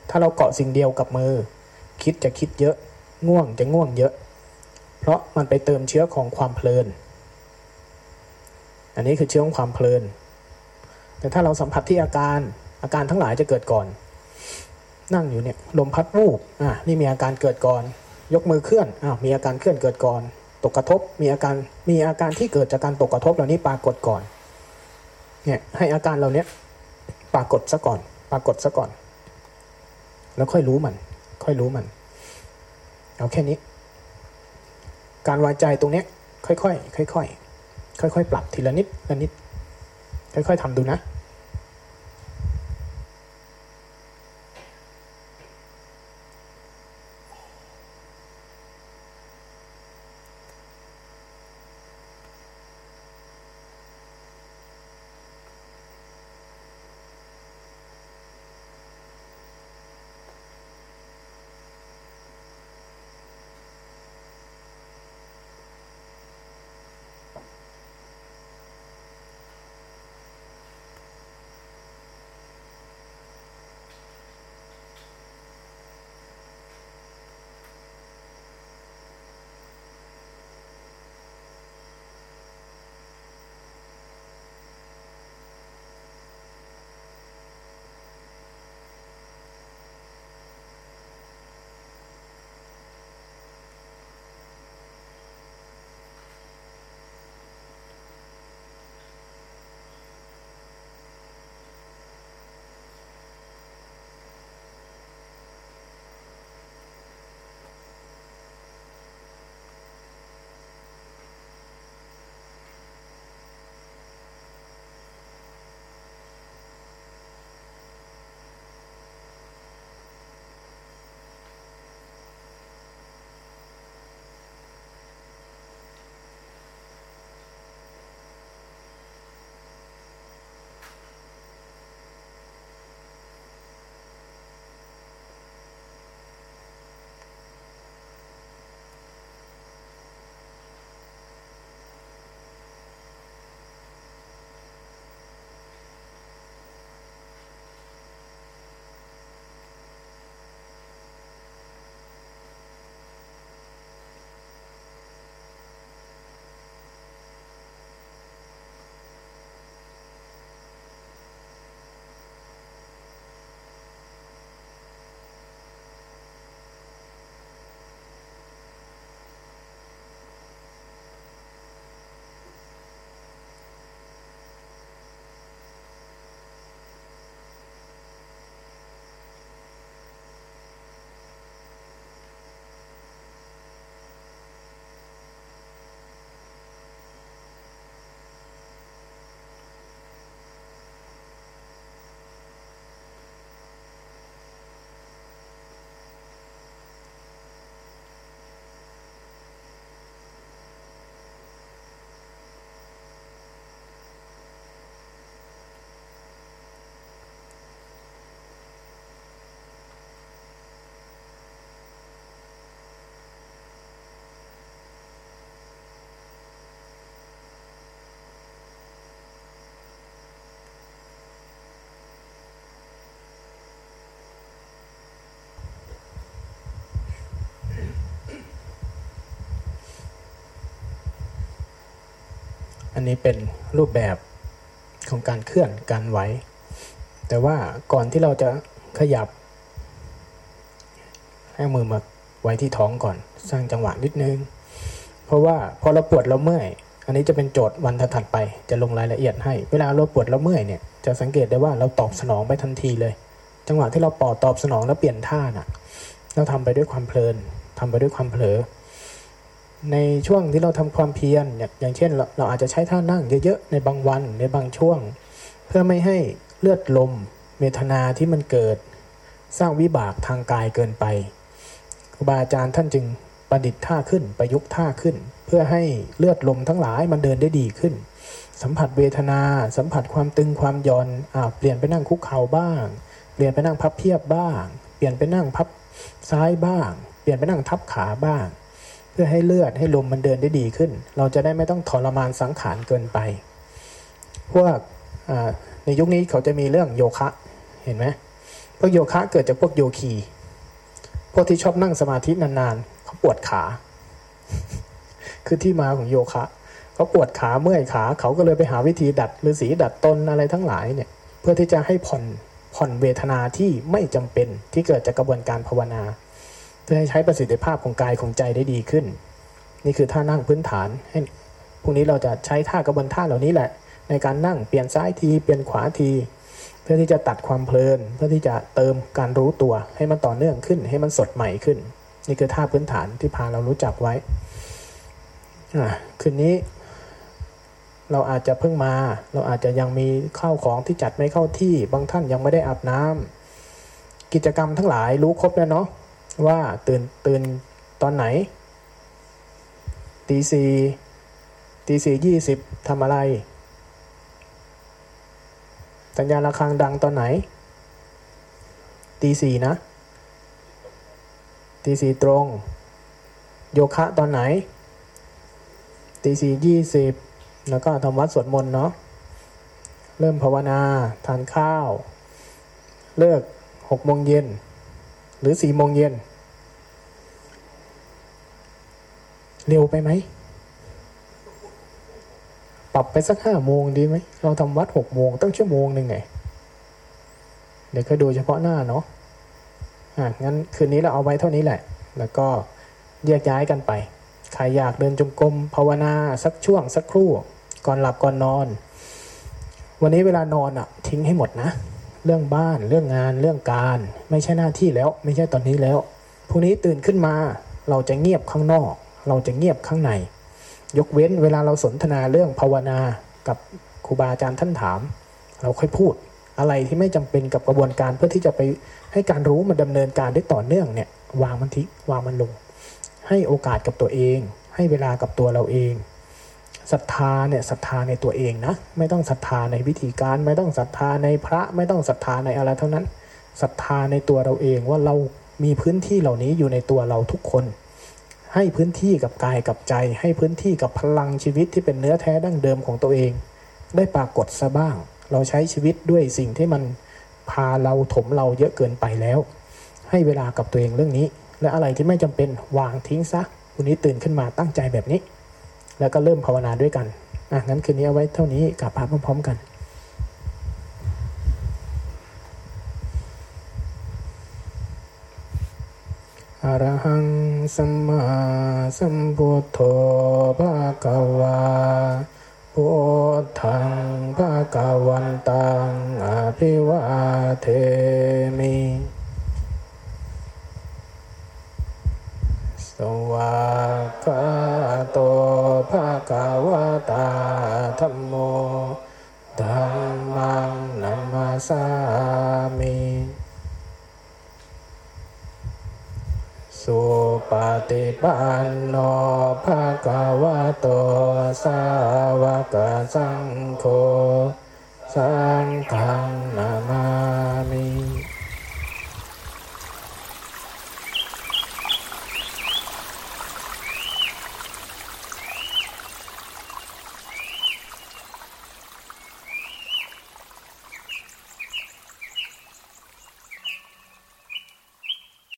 ถ้าเราเกาะสิ่งเดียวกับมือคิดจะคิดเยอะง่วงจะง่วงเยอะเพราะมันไปเติมเชื้อของความเพลินอันนี้คือเชื้อของความเพลินแต่ถ้าเราสัมผัสที่อาการอาการทั้งหลายจะเกิดก่อนนั่งอยู่เนี่ยลมพัดวูบอ่ะนี่มีอาการเกิดก่อนยกมือเคลื่อนอ้าวมีอาการเคลื่อนเกิดก่อนตกกระทบมีอาการมีอาการที่เกิดจากการตกกระทบเหล่านี้ปรากฏก่อนเนี่ยให้อาการเหล่านี้ปรากฏซะก่อนปรากฏซะก่อนแล้วค่อยรู้มันค่อยรู้มันเอาแค่นี้การวางใจตรงเนี้ยค่อยๆค่อยๆค่อยๆปรับทีละนิดละนิดค่อยๆทำดูนะ นนี้เป็นรูปแบบของการเคลื่อนการไหวแต่ว่าก่อนที่เราจะขยับให้มือมาไว้ที่ท้องก่อนสร้างจังหวะนิดนึงเพราะว่าพอเราปวดเราเมื่อยอันนี้จะเป็นโจทย์วันถัดไปจะลงรายละเอียดให้เวลาเราปวดเราเมื่อยเนี่ยจะสังเกตได้ว่าเราตอบสนองไปทันทีเลยจังหวะที่เราปอดตอบสนองแล้วเปลี่ยนท่าน่ะเราทำไปด้วยความเพลินทำไปด้วยความเผลอในช่วงที่เราทำความเพียรอย่างเช่นเรา, เราอาจจะใช้ท่านั่งเยอะๆในบางวันในบางช่วงเพื่อไม่ให้เลือดลมเวทนาที่มันเกิดสร้างวิบากทางกายเกินไปครูบาอาจารย์ท่านจึงประดิษฐ์ท่าขึ้นประยุกต์ท่าขึ้นเพื่อให้เลือดลมทั้งหลายมันเดินได้ดีขึ้นสัมผัสเวทนาสัมผัสความตึงความหย่อนอ่าเปลี่ยนไปนั่งคุกเข่าบ้างเปลี่ยนไปนั่งพับเพียบบ้างเปลี่ยนไปนั่งพับซ้ายบ้างเปลี่ยนไปนั่งทับขาบ้างเพื่อให้เลือดให้ลมมันเดินได้ดีขึ้นเราจะได้ไม่ต้องทรมานสังขารเกินไปพวกในยุคนี้เขาจะมีเรื่องโยคะเห็นไหมพวกโยคะเกิดจากพวกโยคีพวกที่ชอบนั่งสมาธินานๆเขาปวดขา คือที่มาของโยคะเขาปวดขาเมื่อยขาเขาก็เลยไปหาวิธีดัดฤาษีดัดตนอะไรทั้งหลายเนี่ยเพื่อที่จะให้ผ่อนผ่อนเวทนาที่ไม่จำเป็นที่เกิดจากกระบวนการภาวนาเพื่อให้ใช้ประสิทธิภาพของกายของใจได้ดีขึ้นนี่คือท่านั่งพื้นฐานให้พรุ่งนี้เราจะใช้ท่ากระบวนท่าเหล่านี้แหละในการนั่งเปลี่ยนซ้ายทีเปลี่ยนขวาทีเพื่อที่จะตัดความเพลินเพื่อที่จะเติมการรู้ตัวให้มันต่อเนื่องขึ้นให้มันสดใหม่ขึ้นนี่คือท่าพื้นฐานที่พาเรารู้จักไว้คืนนี้เราอาจจะเพิ่งมาเราอาจจะยังมีข้าวของที่จัดไม่เข้าที่บางท่านยังไม่ได้อาบน้ำกิจกรรมทั้งหลายรู้ครบแล้วเนาะว่าตื่นตื่นตอนไหนตีสี่ตีสี่ยี่สิบทำอะไรสัญญาณระฆังดังตอนไหนตีสี่นะตีสี่ตรงโยคะตอนไหนตีสี่ยี่สิบแล้วก็ทำวัดสวดมนต์เนาะเริ่มภาวนาทานข้าวเลิกหกโมงเย็นหรือสี่โมงเย็นเร็วไปไหมปรับไปสักห้าโมงดีไหมเราทำวัดหกโมงตั้งชั่วโมงหนึ่งไงเดี๋ยวก็ดูเฉพาะหน้าเนาะอ่ะงั้นคืนนี้เราเอาไว้เท่านี้แหละแล้วก็แยกย้ายกันไปใครอยากเดินจงกรมภาวนาสักช่วงสักครู่ก่อนหลับก่อนนอนวันนี้เวลานอนอ่ะทิ้งให้หมดนะเรื่องบ้านเรื่องงานเรื่องการไม่ใช่หน้าที่แล้วไม่ใช่ตอนนี้แล้วพรุ่งนี้ตื่นขึ้นมาเราจะเงียบข้างนอกเราจะเงียบข้างในยกเว้นเวลาเราสนทนาเรื่องภาวนากับครูบาอาจารย์ท่านถามเราค่อยพูดอะไรที่ไม่จำเป็นกับกระบวนการเพื่อที่จะไปให้การรู้มันดำเนินการได้ต่อเนื่องเนี่ยวางมันทิ้งวางมันลงให้โอกาสกับตัวเองให้เวลากับตัวเราเองศรัทธาเนี่ยศรัทธาในตัวเองนะไม่ต้องศรัทธาในวิธีการไม่ต้องศรัทธาในพระไม่ต้องศรัทธาในอะไรเท่านั้นศรัทธาในตัวเราเองว่าเรามีพื้นที่เหล่านี้อยู่ในตัวเราทุกคนให้พื้นที่กับกายกับใจให้พื้นที่กับพลังชีวิตที่เป็นเนื้อแท้ดั้งเดิมของตัวเองได้ปรากฏซะบ้างเราใช้ชีวิตด้วยสิ่งที่มันพาเราถมเราเยอะเกินไปแล้วให้เวลากับตัวเองเรื่องนี้และอะไรที่ไม่จำเป็นวางทิ้งซะวันนี้ตื่นขึ้นมาตั้งใจแบบนี้แล้วก็เริ่มภาวนาด้วยกันอ่ะงั้นคืนนี้เอาไว้เท่านี้กลับพาพร้อมๆกันอรหังสัมมาสัมพุทโธภะคะวาพุทธังภะคะวันตังอภิวาเทมิสวากาโตภะคะวะตาธัมโมธัมมังนัมมาสามิสุปฏิปันโนภะคะวะโตสาวกสังโฆสังฆังนัมมา